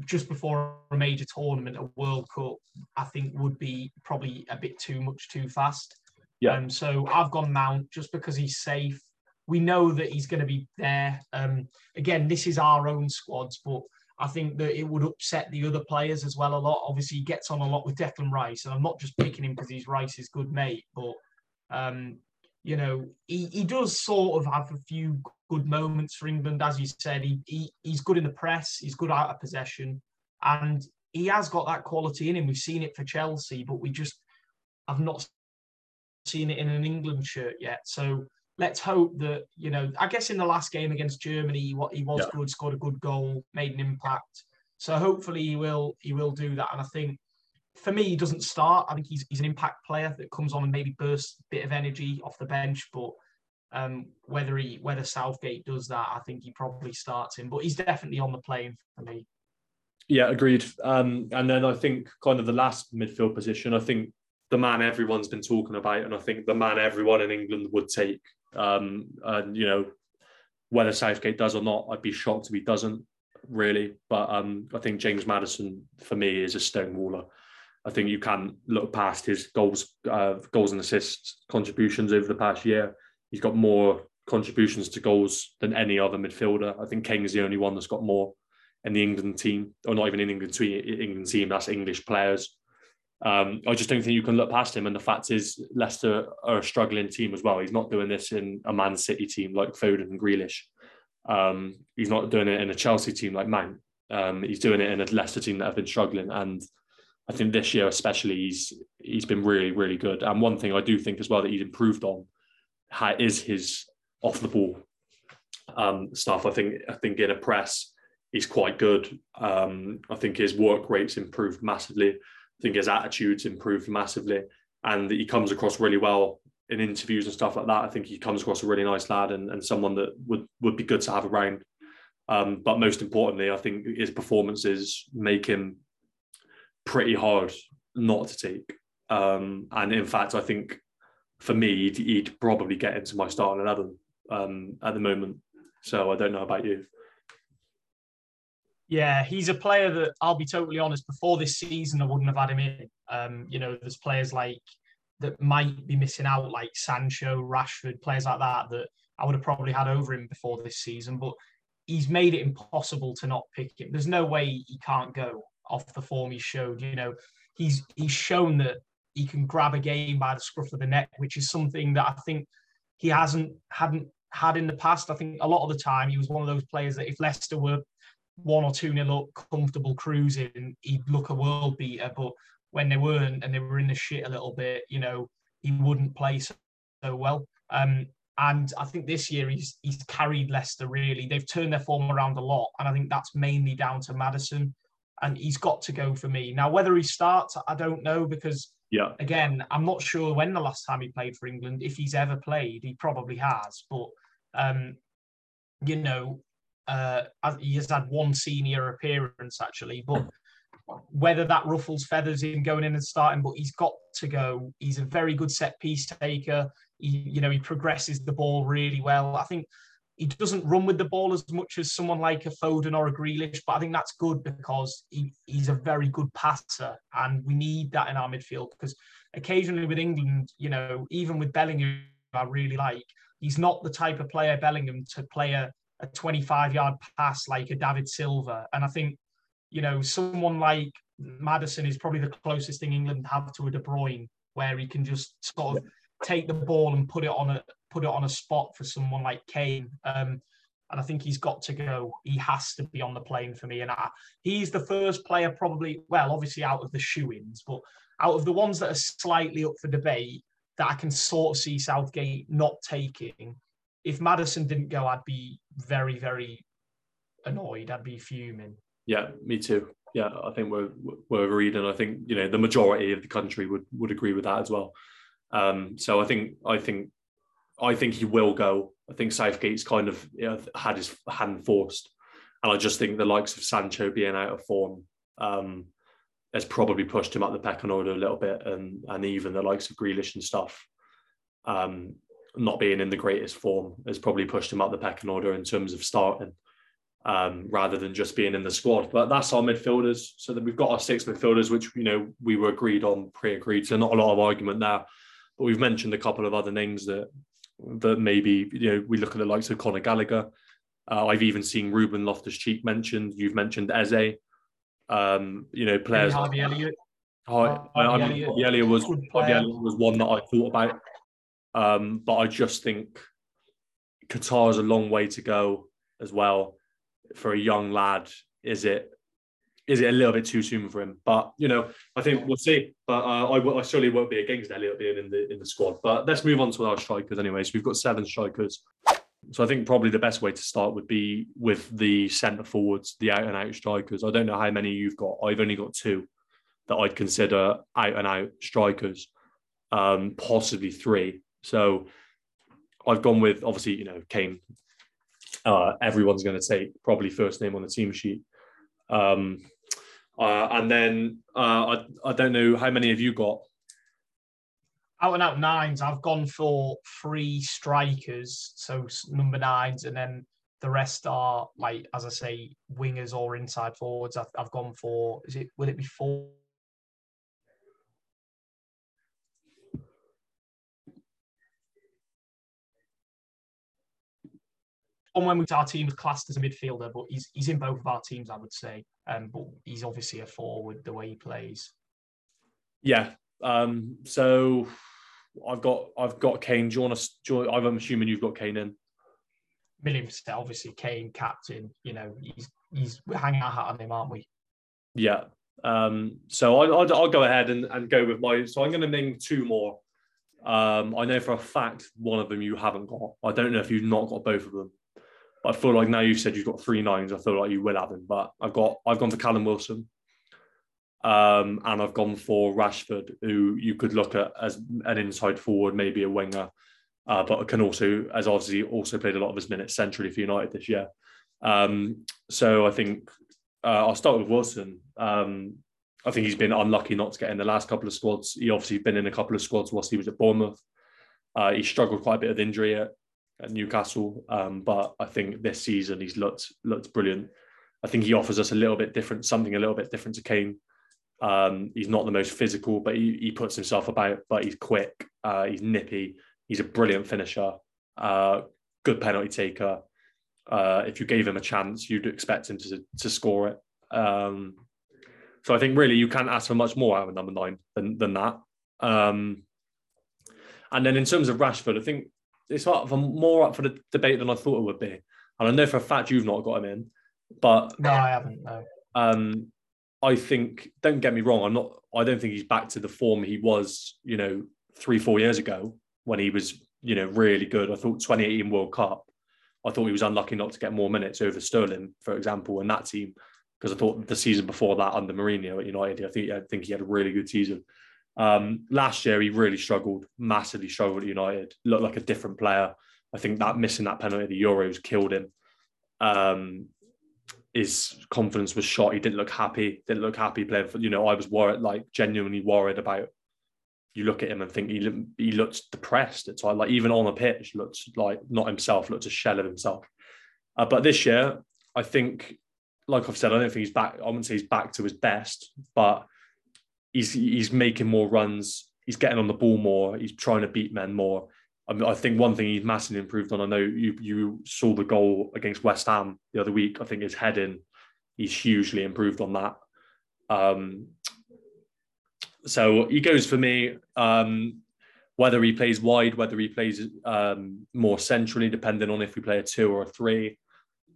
just before a major tournament, a World Cup, I think would be probably a bit too much too fast. Yeah. Um, so I've gone Mount just because he's safe. We know that he's going to be there. Um, again, this is our own squads, but I think that it would upset the other players as well a lot. Obviously, he gets on a lot with Declan Rice, and I'm not just picking him because he's Rice's good mate, but, um, you know, he, he does sort of have a few good moments for England. As you said, he, he he's good in the press, he's good out of possession, and he has got that quality in him. We've seen it for Chelsea, but we just have not seen it in an England shirt yet. So let's hope that, you know, I guess in the last game against Germany, what he was yeah. good, scored a good goal, made an impact. So hopefully he will he will do that. And I think for me, he doesn't start. I think he's he's an impact player that comes on and maybe bursts a bit of energy off the bench. But um, whether he whether Southgate does that, I think he probably starts him. But he's definitely on the plane for me. Yeah, agreed. Um, and then I think kind of the last midfield position, I think the man everyone's been talking about, and I think the man everyone in England would take. Um, and, you know, whether Southgate does or not, I'd be shocked if he doesn't, really. But um, I think James Maddison, for me, is a stonewaller. I think you can look past his goals uh, goals and assists contributions over the past year. He's got more contributions to goals than any other midfielder. I think Kane's the only one that's got more in the England team, or not even in England team, England team, that's English players. Um, I just don't think you can look past him. And the fact is, Leicester are a struggling team as well. He's not doing this in a Man City team like Foden and Grealish. Um, he's not doing it in a Chelsea team like Mount. Um, he's doing it in a Leicester team that have been struggling. And I think this year especially, he's he's been really, really good. And one thing I do think as well that he's improved on is his off-the-ball um, stuff. I think, I think in a press, he's quite good. Um, I think his work rate's improved massively. I think his attitude's improved massively, and he comes across really well in interviews and stuff like that. I think he comes across a really nice lad and, and someone that would, would be good to have around. Um, but most importantly, I think his performances make him pretty hard not to take. Um, and in fact, I think for me, he'd, he'd probably get into my starting eleven um, at the moment. So I don't know about you. Yeah, he's a player that, I'll be totally honest, before this season, I wouldn't have had him in. Um, you know, there's players like that might be missing out, like Sancho, Rashford, players like that, that I would have probably had over him before this season. But he's made it impossible to not pick him. There's no way he can't go off the form he showed. You know, he's he's shown that he can grab a game by the scruff of the neck, which is something that I think he hasn't hadn't had in the past. I think a lot of the time he was one of those players that if Leicester were one or two nil up, comfortable cruising, he'd look a world beater. But when they weren't and they were in the shit a little bit, you know, he wouldn't play so, so well. Um, and I think this year he's he's carried Leicester, really. They've turned their form around a lot, and I think that's mainly down to Maddison. And he's got to go for me. Now, whether he starts, I don't know, because, yeah. again, I'm not sure when the last time he played for England. If he's ever played, he probably has. But, um, you know, Uh, he has had one senior appearance, actually, but whether that ruffles feathers him going in and starting, but he's got to go. He's a very good set piece taker. He, you know, he progresses the ball really well. I think he doesn't run with the ball as much as someone like a Foden or a Grealish, but I think that's good because he, he's a very good passer, and we need that in our midfield, because occasionally with England, you know, even with Bellingham, I really like, he's not the type of player, Bellingham, to play a a twenty-five-yard pass like a David Silva. And I think, you know, someone like Maddison is probably the closest thing England have to a De Bruyne, where he can just sort of yeah. take the ball and put it on a put it on a spot for someone like Kane. Um, and I think he's got to go. He has to be on the plane for me. And I, he's the first player probably, well, obviously out of the shoe-ins, but out of the ones that are slightly up for debate that I can sort of see Southgate not taking. If Maddison didn't go, I'd be very, very annoyed. I'd be fuming. Yeah, me too. Yeah, I think we're we're agreed, and I think, you know, the majority of the country would would agree with that as well. Um, so I think I think I think he will go. I think Southgate's kind of, you know, had his hand forced, and I just think the likes of Sancho being out of form um, has probably pushed him up the pecking order a little bit, and and even the likes of Grealish and stuff. Um, not being in the greatest form has probably pushed him up the pecking order in terms of starting, um, rather than just being in the squad. But that's our midfielders. So that we've got our six midfielders, which, you know, we were agreed on, pre-agreed. So not a lot of argument there. But we've mentioned a couple of other names that that maybe, you know, we look at the likes of Conor Gallagher. Uh, I've even seen Ruben Loftus-Cheek mentioned. You've mentioned Eze. Um, you know, players. And Harvey Elliott. Harvey I mean, Elliott. Harvey Elliott was Harvey Elliott was one that I thought about. Um, but I just think Qatar's a long way to go as well for a young lad. Is it? Is it a little bit too soon for him? But, you know, I think we'll see. But uh, I, I surely won't be against Elliott being in the in the squad. But let's move on to our strikers anyway. So we've got seven strikers. So I think probably the best way to start would be with the centre forwards, the out and out strikers. I don't know how many you've got. I've only got two that I'd consider out and out strikers, um, possibly three. So I've gone with, obviously, you know, Kane. Uh, everyone's going to take probably first name on the team sheet. Um, uh, and then uh, I, I don't know how many have you got? Out and out nines. I've gone for three strikers, so number nines, and then the rest are, like, as I say, wingers or inside forwards. I've, I've gone for, is it, will it be four? And when we our team was classed as a midfielder, but he's he's in both of our teams, I would say. Um, but he's obviously a forward the way he plays. Yeah. Um. So I've got I've got Kane. Do you want to? I'm assuming you've got Kane in. Million percent, obviously Kane, captain. You know, he's he's we're hanging our hat on him, aren't we? Yeah. Um. So I, I'll I'll go ahead and, and go with my. So I'm going to name two more. Um. I know for a fact one of them you haven't got. I don't know if you've not got both of them. I feel like now you've said you've got three nines, I feel like you will have them. But I've got I've gone for Callum Wilson, um, and I've gone for Rashford, who you could look at as an inside forward, maybe a winger, uh, but can also, as obviously also played a lot of his minutes centrally for United this year. Um, so I think uh, I'll start with Wilson. Um, I think he's been unlucky not to get in the last couple of squads. He obviously been in a couple of squads whilst he was at Bournemouth. Uh, he struggled quite a bit with injury at, at Newcastle, um, but I think this season he's looked looked brilliant. I think he offers us a little bit different, something a little bit different to Kane. Um, he's not the most physical, but he, he puts himself about, but he's quick, uh, he's nippy, he's a brilliant finisher, uh, good penalty taker. Uh, if you gave him a chance, you'd expect him to, to score it. Um, so I think really you can't ask for much more out of number nine than, than that. Um, and then in terms of Rashford, I think it's up for, more up for the debate than I thought it would be. And I know for a fact you've not got him in, but... No, I haven't, no. Um, I think, don't get me wrong, I'm not, I don't think he's back to the form he was, you know, three, four years ago when he was, you know, really good. I thought twenty eighteen World Cup, I thought he was unlucky not to get more minutes over Sterling, for example, in that team, because I thought the season before that under Mourinho at United, I think, I think he had a really good season. Um, last year, he really struggled, massively struggled at United, looked like a different player. I think that missing that penalty, the Euros killed him. Um, his confidence was shot. He didn't look happy, didn't look happy playing for, you know, I was worried, like genuinely worried about, you look at him and think he, he looked depressed. It's like, like even on the pitch, looks like not himself, looked a shell of himself. Uh, but this year, I think, like I've said, I don't think he's back, I wouldn't say he's back to his best, but He's he's making more runs. He's getting on the ball more. He's trying to beat men more. I, mean, I think one thing he's massively improved on. I know you you saw the goal against West Ham the other week. I think his heading, he's hugely improved on that. Um, so he goes for me. Um, whether he plays wide, whether he plays um, more centrally, depending on if we play a two or a three,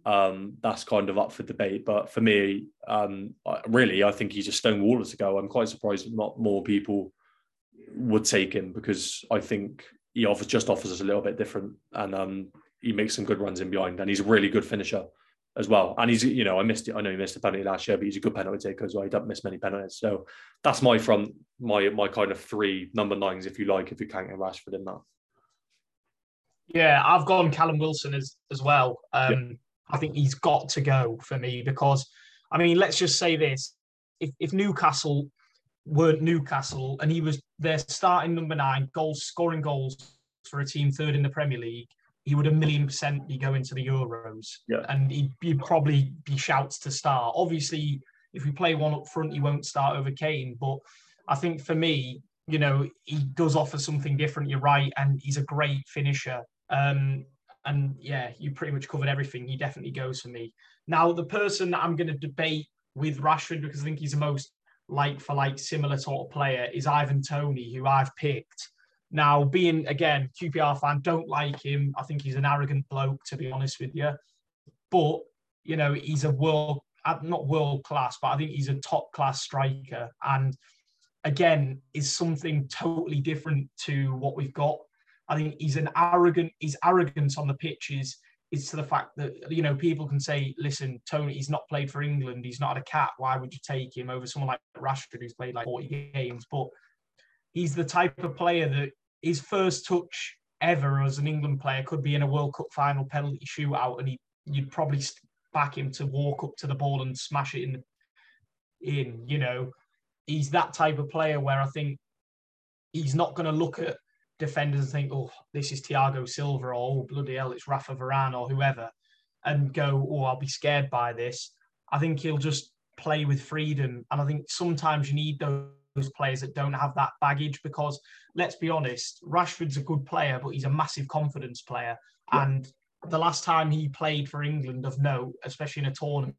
Um, that's kind of up for debate. But for me, um, really, I think he's a stonewaller to go. I'm quite surprised that not more people would take him, because I think he offers just offers us a little bit different, and um, he makes some good runs in behind, and he's a really good finisher as well. And he's, you know, I missed it. I know he missed a penalty last year, but he's a good penalty taker as well. He doesn't miss many penalties. So that's my front, my my kind of three number nines, if you like, if you can't get Rashford in that. Yeah, I've gone Callum Wilson as as well. Um, yeah. I think he's got to go for me because, I mean, let's just say this. If, if Newcastle weren't Newcastle and he was their starting number nine, goal scoring goals for a team third in the Premier League, he would a million percent be going to the Euros. Yeah. And he'd, he'd probably be shouts to start. Obviously, if we play one up front, he won't start over Kane. But I think for me, you know, he does offer something different. You're right. And he's a great finisher. Um, and yeah, you pretty much covered everything. He definitely goes for me. Now, the person that I'm going to debate with Rashford, because I think he's the most like for like similar sort of player, is Ivan Toney, who I've picked. Now, being, again, Q P R fan, don't like him. I think he's an arrogant bloke, to be honest with you. But, you know, he's a world, not world class, but I think he's a top class striker. And, again, is something totally different to what we've got. I think he's an arrogant, his arrogance on the pitch is, is to the fact that, you know, people can say, listen, Toney, he's not played for England. He's not had a cap. Why would you take him over someone like Rashford, who's played like forty games? But he's the type of player that his first touch ever as an England player could be in a World Cup final penalty shootout, and he, you'd probably back him to walk up to the ball and smash it in, in, you know. He's that type of player where I think he's not going to look at defenders and think, oh, this is Thiago Silva, or oh, bloody hell, it's Rafa Varane or whoever, and go, oh, I'll be scared by this. I think he'll just play with freedom. And I think sometimes you need those those players that don't have that baggage, because let's be honest, Rashford's a good player, but he's a massive confidence player. Yeah. And the last time he played for England of note, especially in a tournament,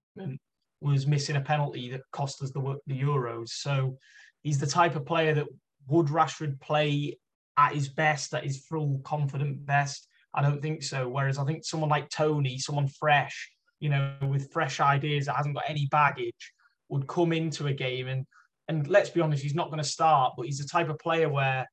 was missing a penalty that cost us the, the Euros. So he's the type of player that would Rashford play at his best, at his full confident best? I don't think so. Whereas I think someone like Toney, someone fresh, you know, with fresh ideas that hasn't got any baggage, would come into a game and And let's be honest, he's not going to start, but he's the type of player where,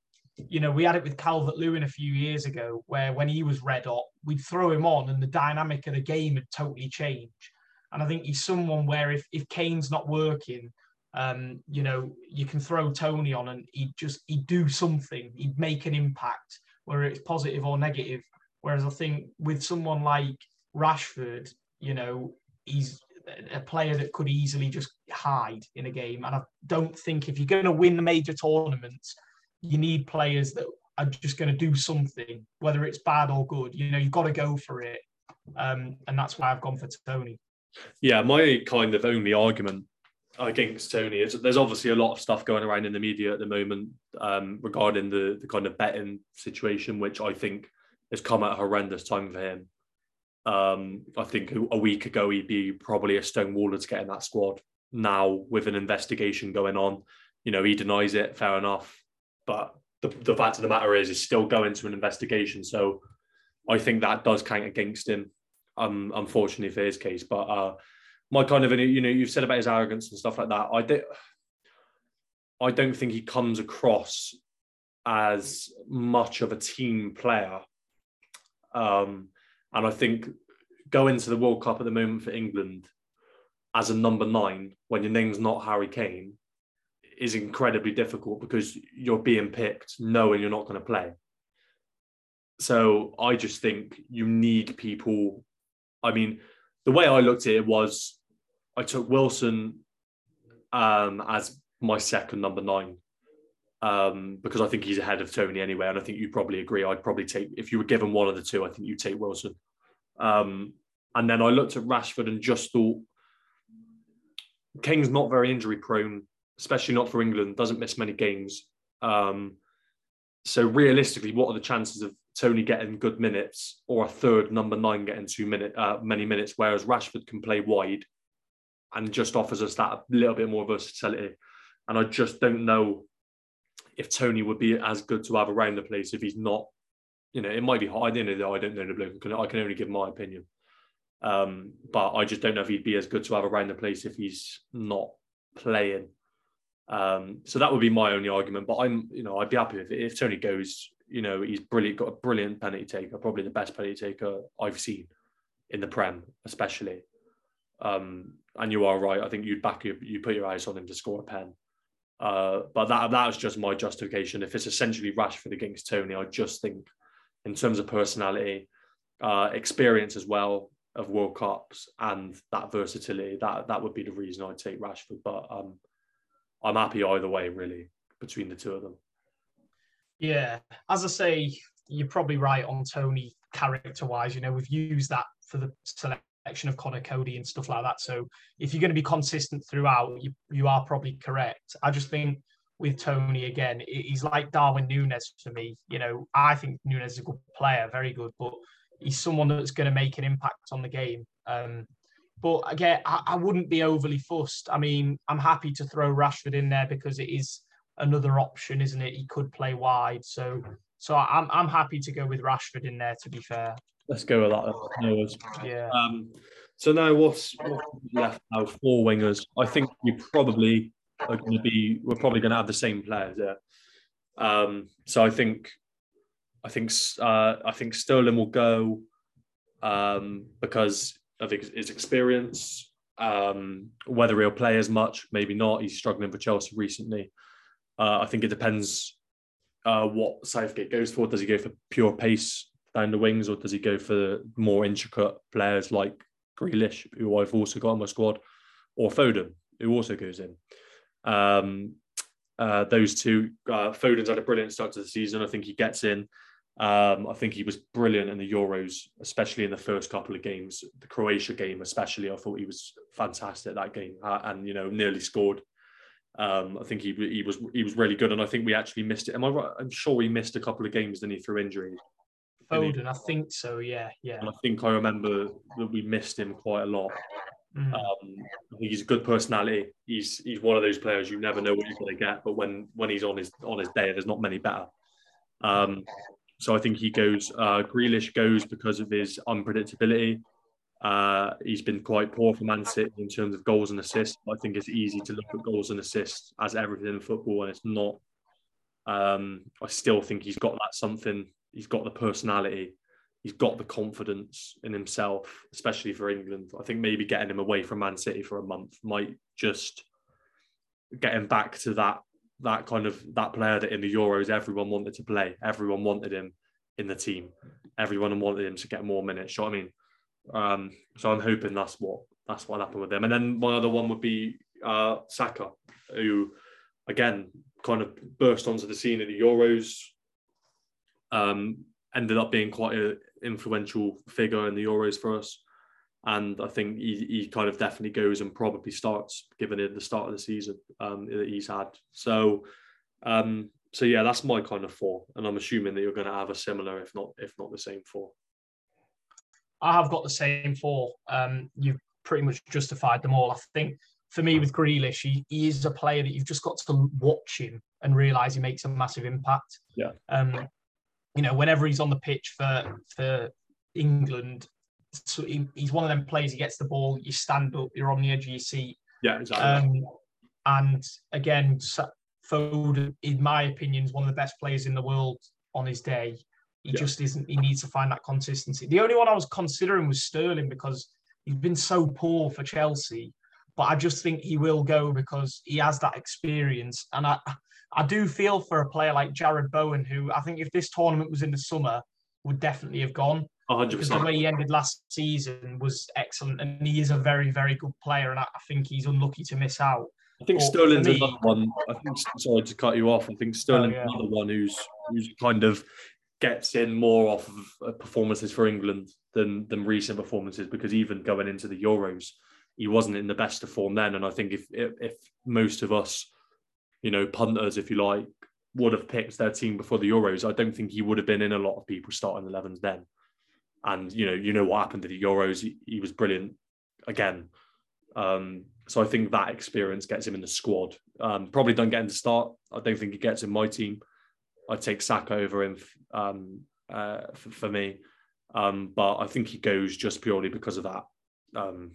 you know, we had it with Calvert-Lewin a few years ago, where when he was red hot, we'd throw him on and the dynamic of the game had totally changed. And I think he's someone where if, if Kane's not working, um, you know, you can throw Toney on and he'd just, he'd do something, he'd make an impact, whether it's positive or negative. Whereas I think with someone like Rashford, you know, he's a player that could easily just hide in a game. And I don't think if you're going to win the major tournaments, you need players that are just going to do something, whether it's bad or good. You know, you've got to go for it. Um, and that's why I've gone for Toney. Yeah, my kind of only argument against Toney is there's obviously a lot of stuff going around in the media at the moment um, regarding the, the kind of betting situation, which I think has come at a horrendous time for him. Um, I think a week ago, he'd be probably a stonewaller to get in that squad. Now, with an investigation going on, you know, he denies it, fair enough. But the, the fact of the matter is, it's still going to an investigation. So I think that does count against him, um, unfortunately for his case. But uh, my kind of, you know, you've said about his arrogance and stuff like that. I, did, I don't think he comes across as much of a team player. Um And I think going to the World Cup at the moment for England as a number nine, when your name's not Harry Kane, is incredibly difficult because you're being picked knowing you're not going to play. So I just think you need people. I mean, the way I looked at it was I took Wilson um, as my second number nine. Um, because I think he's ahead of Toney anyway, and I think you probably agree. I'd probably take, if you were given one of the two, I think you'd take Wilson. Um, and then I looked at Rashford and just thought, Kane's not very injury prone, especially not for England, doesn't miss many games. Um, so realistically, what are the chances of Toney getting good minutes or a third number nine getting too minute, uh, many minutes, whereas Rashford can play wide and just offers us that a little bit more versatility. And I just don't know if Toney would be as good to have around the place if he's not, you know, it might be hard. I don't know, I don't know the bloke. I can only give my opinion. Um, but I just don't know if he'd be as good to have around the place if he's not playing. Um, so that would be my only argument. But I'm, you know, I'd be happy if, if Toney goes, you know, he's brilliant, got a brilliant penalty taker, probably the best penalty taker I've seen in the Prem, especially. Um, and you are right. I think you'd back, you put your eyes on him to score a pen. Uh, but that that was just my justification. If it's essentially Rashford against Toney, I just think in terms of personality, uh, experience as well of World Cups and that versatility, that that would be the reason I'd take Rashford. But um, I'm happy either way, really, between the two of them. Yeah, as I say, you're probably right on Toney character-wise. You know, we've used that for the selection of Conor Cody and stuff like that. So if you're going to be consistent throughout, you, you are probably correct. I just think with Toney, again, he's like Darwin Núñez for me. You know, I think Núñez is a good player, very good, but he's someone that's going to make an impact on the game. Um, but again, I, I wouldn't be overly fussed. I mean, I'm happy to throw Rashford in there because it is another option, isn't it? He could play wide. So so I'm I'm happy to go with Rashford in there, to be fair. Let's go with that. Yeah. Um, so now what's, what's left now? Four wingers. I think we probably are going to be, we're probably going to have the same players there. Yeah. Um, so I think, I think, uh, I think Sterling will go um, because of his experience. Um, whether he'll play as much, maybe not. He's struggling for Chelsea recently. Uh, I think it depends uh, what Southgate goes for. Does he go for pure pace down the wings, or does he go for more intricate players like Grealish, who I've also got on my squad, or Foden, who also goes in? Um, uh, those two, uh, Foden's had a brilliant start to the season. I think he gets in. Um, I think he was brilliant in the Euros, especially in the first couple of games. The Croatia game especially, I thought he was fantastic that game, uh, and, you know, nearly scored. Um, I think he he was he was really good, and I think we actually missed it. Am I right? I'm sure we missed a couple of games, then he through injury. Foden, I think so. Yeah, yeah. And I think I remember that we missed him quite a lot. Mm. Um, I think he's a good personality. He's he's one of those players you never know what you're going to get, but when when he's on his on his day, there's not many better. Um, so I think he goes. Uh, Grealish goes because of his unpredictability. Uh, he's been quite poor for Man City in terms of goals and assists. I think it's easy to look at goals and assists as everything in football, and it's not. Um, I still think he's got that something. He's got the personality. He's got the confidence in himself, especially for England. I think maybe getting him away from Man City for a month might just get him back to that that kind of that player that in the Euros everyone wanted to play. Everyone wanted him in the team. Everyone wanted him to get more minutes. You know what I mean? Um, so I'm hoping that's what that's what happened with them. And then my other one would be uh, Saka, who again kind of burst onto the scene at the Euros. Um, ended up being quite an influential figure in the Euros for us, and I think he, he kind of definitely goes and probably starts, given it the start of the season um, that he's had. So, um, so yeah, that's my kind of four, and I'm assuming that you're going to have a similar, if not if not the same four. I have got the same four. Um, you've pretty much justified them all. I think for me with Grealish, he, he is a player that you've just got to watch him and realise he makes a massive impact. Yeah. Um, you know, whenever he's on the pitch for for England, so he, he's one of them players. He gets the ball, you stand up, you're on the edge of your seat. Yeah, exactly. Um, and again, Foden, in my opinion, is one of the best players in the world on his day. He yeah. just isn't, he needs to find that consistency. The only one I was considering was Sterling because he's been so poor for Chelsea, but I just think he will go because he has that experience. And I, I do feel for a player like Jared Bowen, who I think if this tournament was in the summer, would definitely have gone. one hundred percent. Because the way he ended last season was excellent. And he is a very, very good player. And I, I think he's unlucky to miss out. I think but Sterling's me, another one. I think, sorry to cut you off. I think Sterling's oh, yeah. another one who's who's kind of gets in more off of performances for England than than recent performances, because even going into the Euros, he wasn't in the best of form then. And I think if if, if most of us, you know, punters, if you like, would have picked their team before the Euros, I don't think he would have been in a lot of people's starting elevens then. And, you know, you know what happened to the Euros. He, he was brilliant again. Um, so I think that experience gets him in the squad. Um, probably don't get him to start. I don't think he gets in my team. I'd take Saka over him um, uh, for, for me. Um, but I think he goes just purely because of that. Um,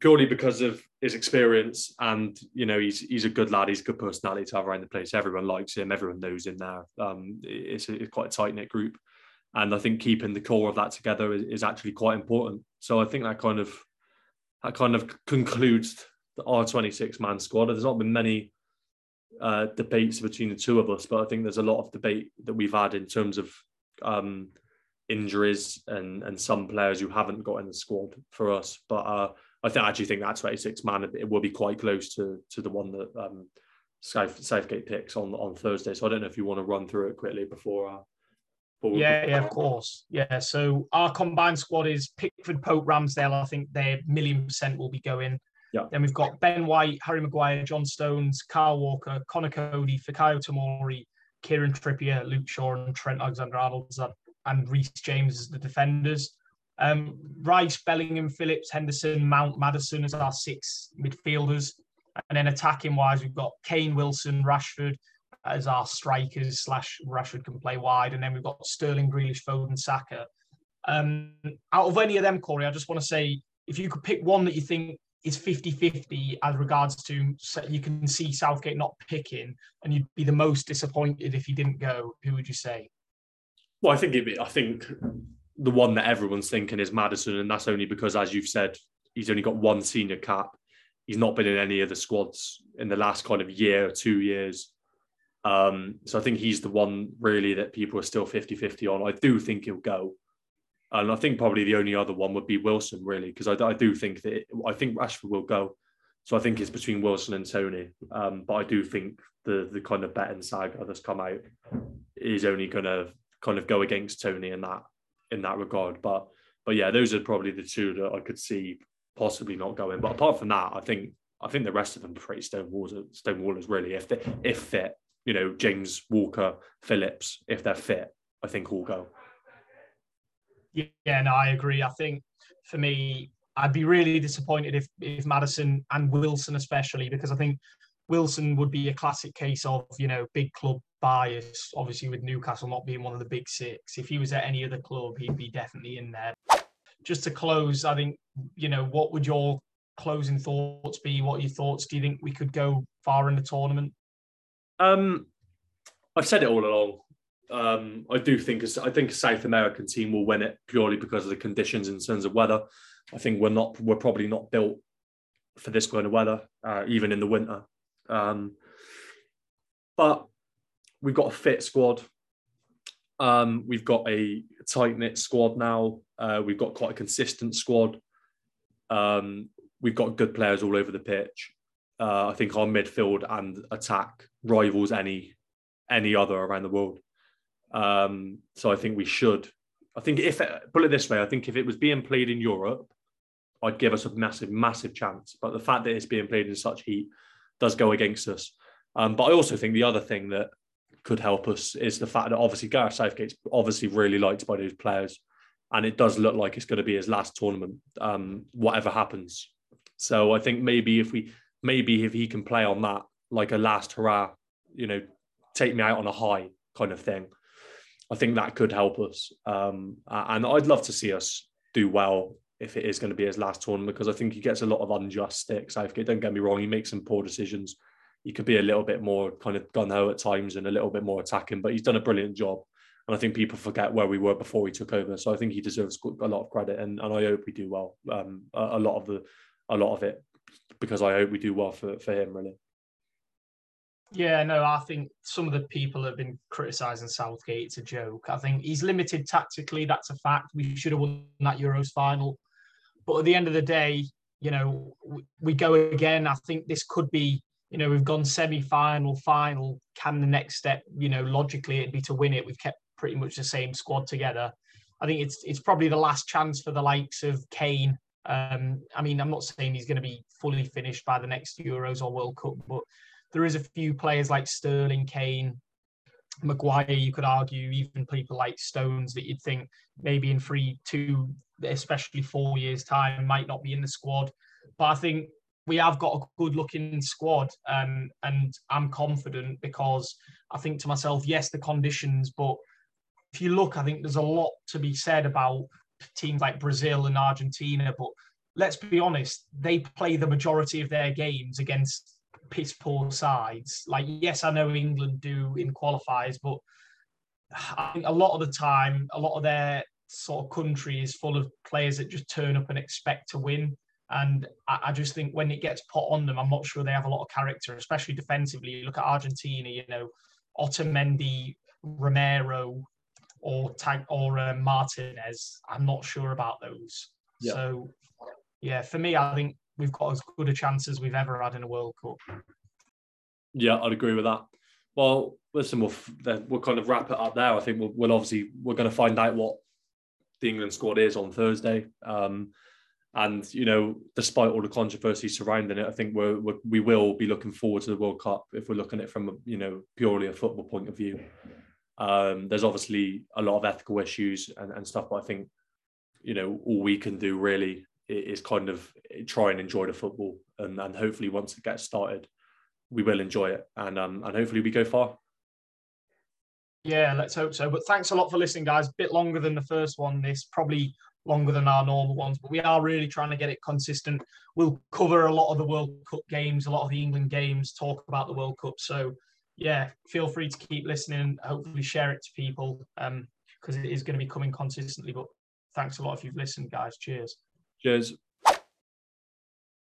purely because of his experience, and, you know, he's he's a good lad. He's a good personality to have around the place. Everyone likes him. Everyone knows him now. Um, it's, a, it's quite a tight-knit group. And I think keeping the core of that together is, is actually quite important. So I think that kind of that kind of concludes the R twenty-six man squad. There's not been many Uh, debates between the two of us, but I think there's a lot of debate that we've had in terms of um, injuries and and some players who haven't got in the squad for us. But uh, I, th- I actually think that twenty-six man it will be quite close to to the one that um, Southgate picks on on Thursday. So I don't know if you want to run through it quickly before uh, But yeah, yeah, of course. Yeah, so our combined squad is Pickford, Pope, Ramsdale. I think they million percent will be going. Yeah. Then we've got Ben White, Harry Maguire, John Stones, Kyle Walker, Conor Cody, Fikayo Tomori, Kieran Trippier, Luke Shaw and Trent Alexander-Arnold and Reece James as the defenders. Um, Rice, Bellingham, Phillips, Henderson, Mount, Maddison as our six midfielders. And then attacking-wise, we've got Kane, Wilson, Rashford as our strikers slash Rashford can play wide. And then we've got Sterling, Grealish, Foden, Saka. Um, out of any of them, Corey, I just want to say, if you could pick one that you think is fifty-fifty as regards to, so you can see Southgate not picking, and you'd be the most disappointed if he didn't go, who would you say? Well, I think it'd be, I think the one that everyone's thinking is Maddison, and that's only because, as you've said, he's only got one senior cap. He's not been in any of the squads in the last kind of year or two years. Um, so I think he's the one really that people are still fifty-fifty on. I do think he'll go. And I think probably the only other one would be Wilson, really, because I, I do think that it, I think Rashford will go. So I think it's between Wilson and Toney. Um, but I do think the the kind of betting saga that's come out is only going to kind of go against Toney in that in that regard. But but yeah, those are probably the two that I could see possibly not going. But apart from that, I think I think the rest of them are pretty stonewallers, stonewallers really. If they if fit, you know, James, Walker, Phillips, if they're fit, I think all go. Yeah, no, I agree. I think for me, I'd be really disappointed if, if Maddison and Wilson especially, because I think Wilson would be a classic case of, you know, big club bias, obviously with Newcastle not being one of the big six. If he was at any other club, he'd be definitely in there. Just to close, I think, you know, what would your closing thoughts be? What are your thoughts? Do you think we could go far in the tournament? Um, I've said it all along. Um, I do think I think a South American team will win it purely because of the conditions in terms of weather. I think we're not we're probably not built for this kind of weather, uh, even in the winter. Um, but we've got a fit squad. Um, we've got a tight-knit squad now. Uh, we've got quite a consistent squad. Um, we've got good players all over the pitch. Uh, I think our midfield and attack rivals any any other around the world. Um, so I think we should, I think if, put it this way, I think if it was being played in Europe, I'd give us a massive, massive chance. But the fact that it's being played in such heat does go against us. Um, but I also think the other thing that could help us is the fact that obviously Gareth Southgate's obviously really liked by those players. And it does look like it's going to be his last tournament, um, whatever happens. So I think maybe if we, maybe if he can play on that, like a last hurrah, you know, take me out on a high kind of thing. I think that could help us. Um, and I'd love to see us do well if it is going to be his last tournament, because I think he gets a lot of unjust sticks. Don't get me wrong, he makes some poor decisions. He could be a little bit more kind of gung-ho at times and a little bit more attacking, but he's done a brilliant job. And I think people forget where we were before he took over. So I think he deserves a lot of credit, and, and I hope we do well. Um, a, a lot of the, a lot of it, because I hope we do well for, for him, really. Yeah, no, I think some of the people have been criticising Southgate. It's a joke. I think he's limited tactically. That's a fact. We should have won that Euros final. But at the end of the day, you know, we go again. I think this could be, you know, we've gone semi-final, final. Can the next step, you know, logically it'd be to win it. We've kept pretty much the same squad together. I think it's it's probably the last chance for the likes of Kane. Um, I mean, I'm not saying he's going to be fully finished by the next Euros or World Cup, but there is a few players like Sterling, Kane, Maguire, you could argue, even people like Stones that you'd think maybe in three, two, especially four years' time might not be in the squad. But I think we have got a good-looking squad, um, and I'm confident because I think to myself, yes, the conditions, but if you look, I think there's a lot to be said about teams like Brazil and Argentina, but let's be honest, they play the majority of their games against piss poor sides. Like, yes, I know England do in qualifiers, but I think a lot of the time, a lot of their sort of country is full of players that just turn up and expect to win. And I, I just think when it gets put on them, I'm not sure they have a lot of character, especially defensively. You look at Argentina, you know, Otamendi, Romero, or Tag or uh, Martinez. I'm not sure about those. Yeah. So, yeah, for me, I think we've got as good a chance as we've ever had in a World Cup. Yeah, I'd agree with that. Well, listen, we'll we'll kind of wrap it up there. I think we'll, we'll obviously we're going to find out what the England squad is on Thursday. Um, and you know, despite all the controversy surrounding it, I think we're, we're we will be looking forward to the World Cup if we're looking at it from you know purely a football point of view. Um, there's obviously a lot of ethical issues and, and stuff, but I think you know all we can do really is kind of try and enjoy the football, and, and hopefully once it gets started, we will enjoy it, and um, and hopefully we go far. Yeah, let's hope so. But thanks a lot for listening, guys. A bit longer than the first one. This probably longer than our normal ones, but we are really trying to get it consistent. We'll cover a lot of the World Cup games, a lot of the England games, talk about the World Cup. So yeah, feel free to keep listening. Hopefully share it to people um, because it is going to be coming consistently. But thanks a lot if you've listened, guys. Cheers. Cheers.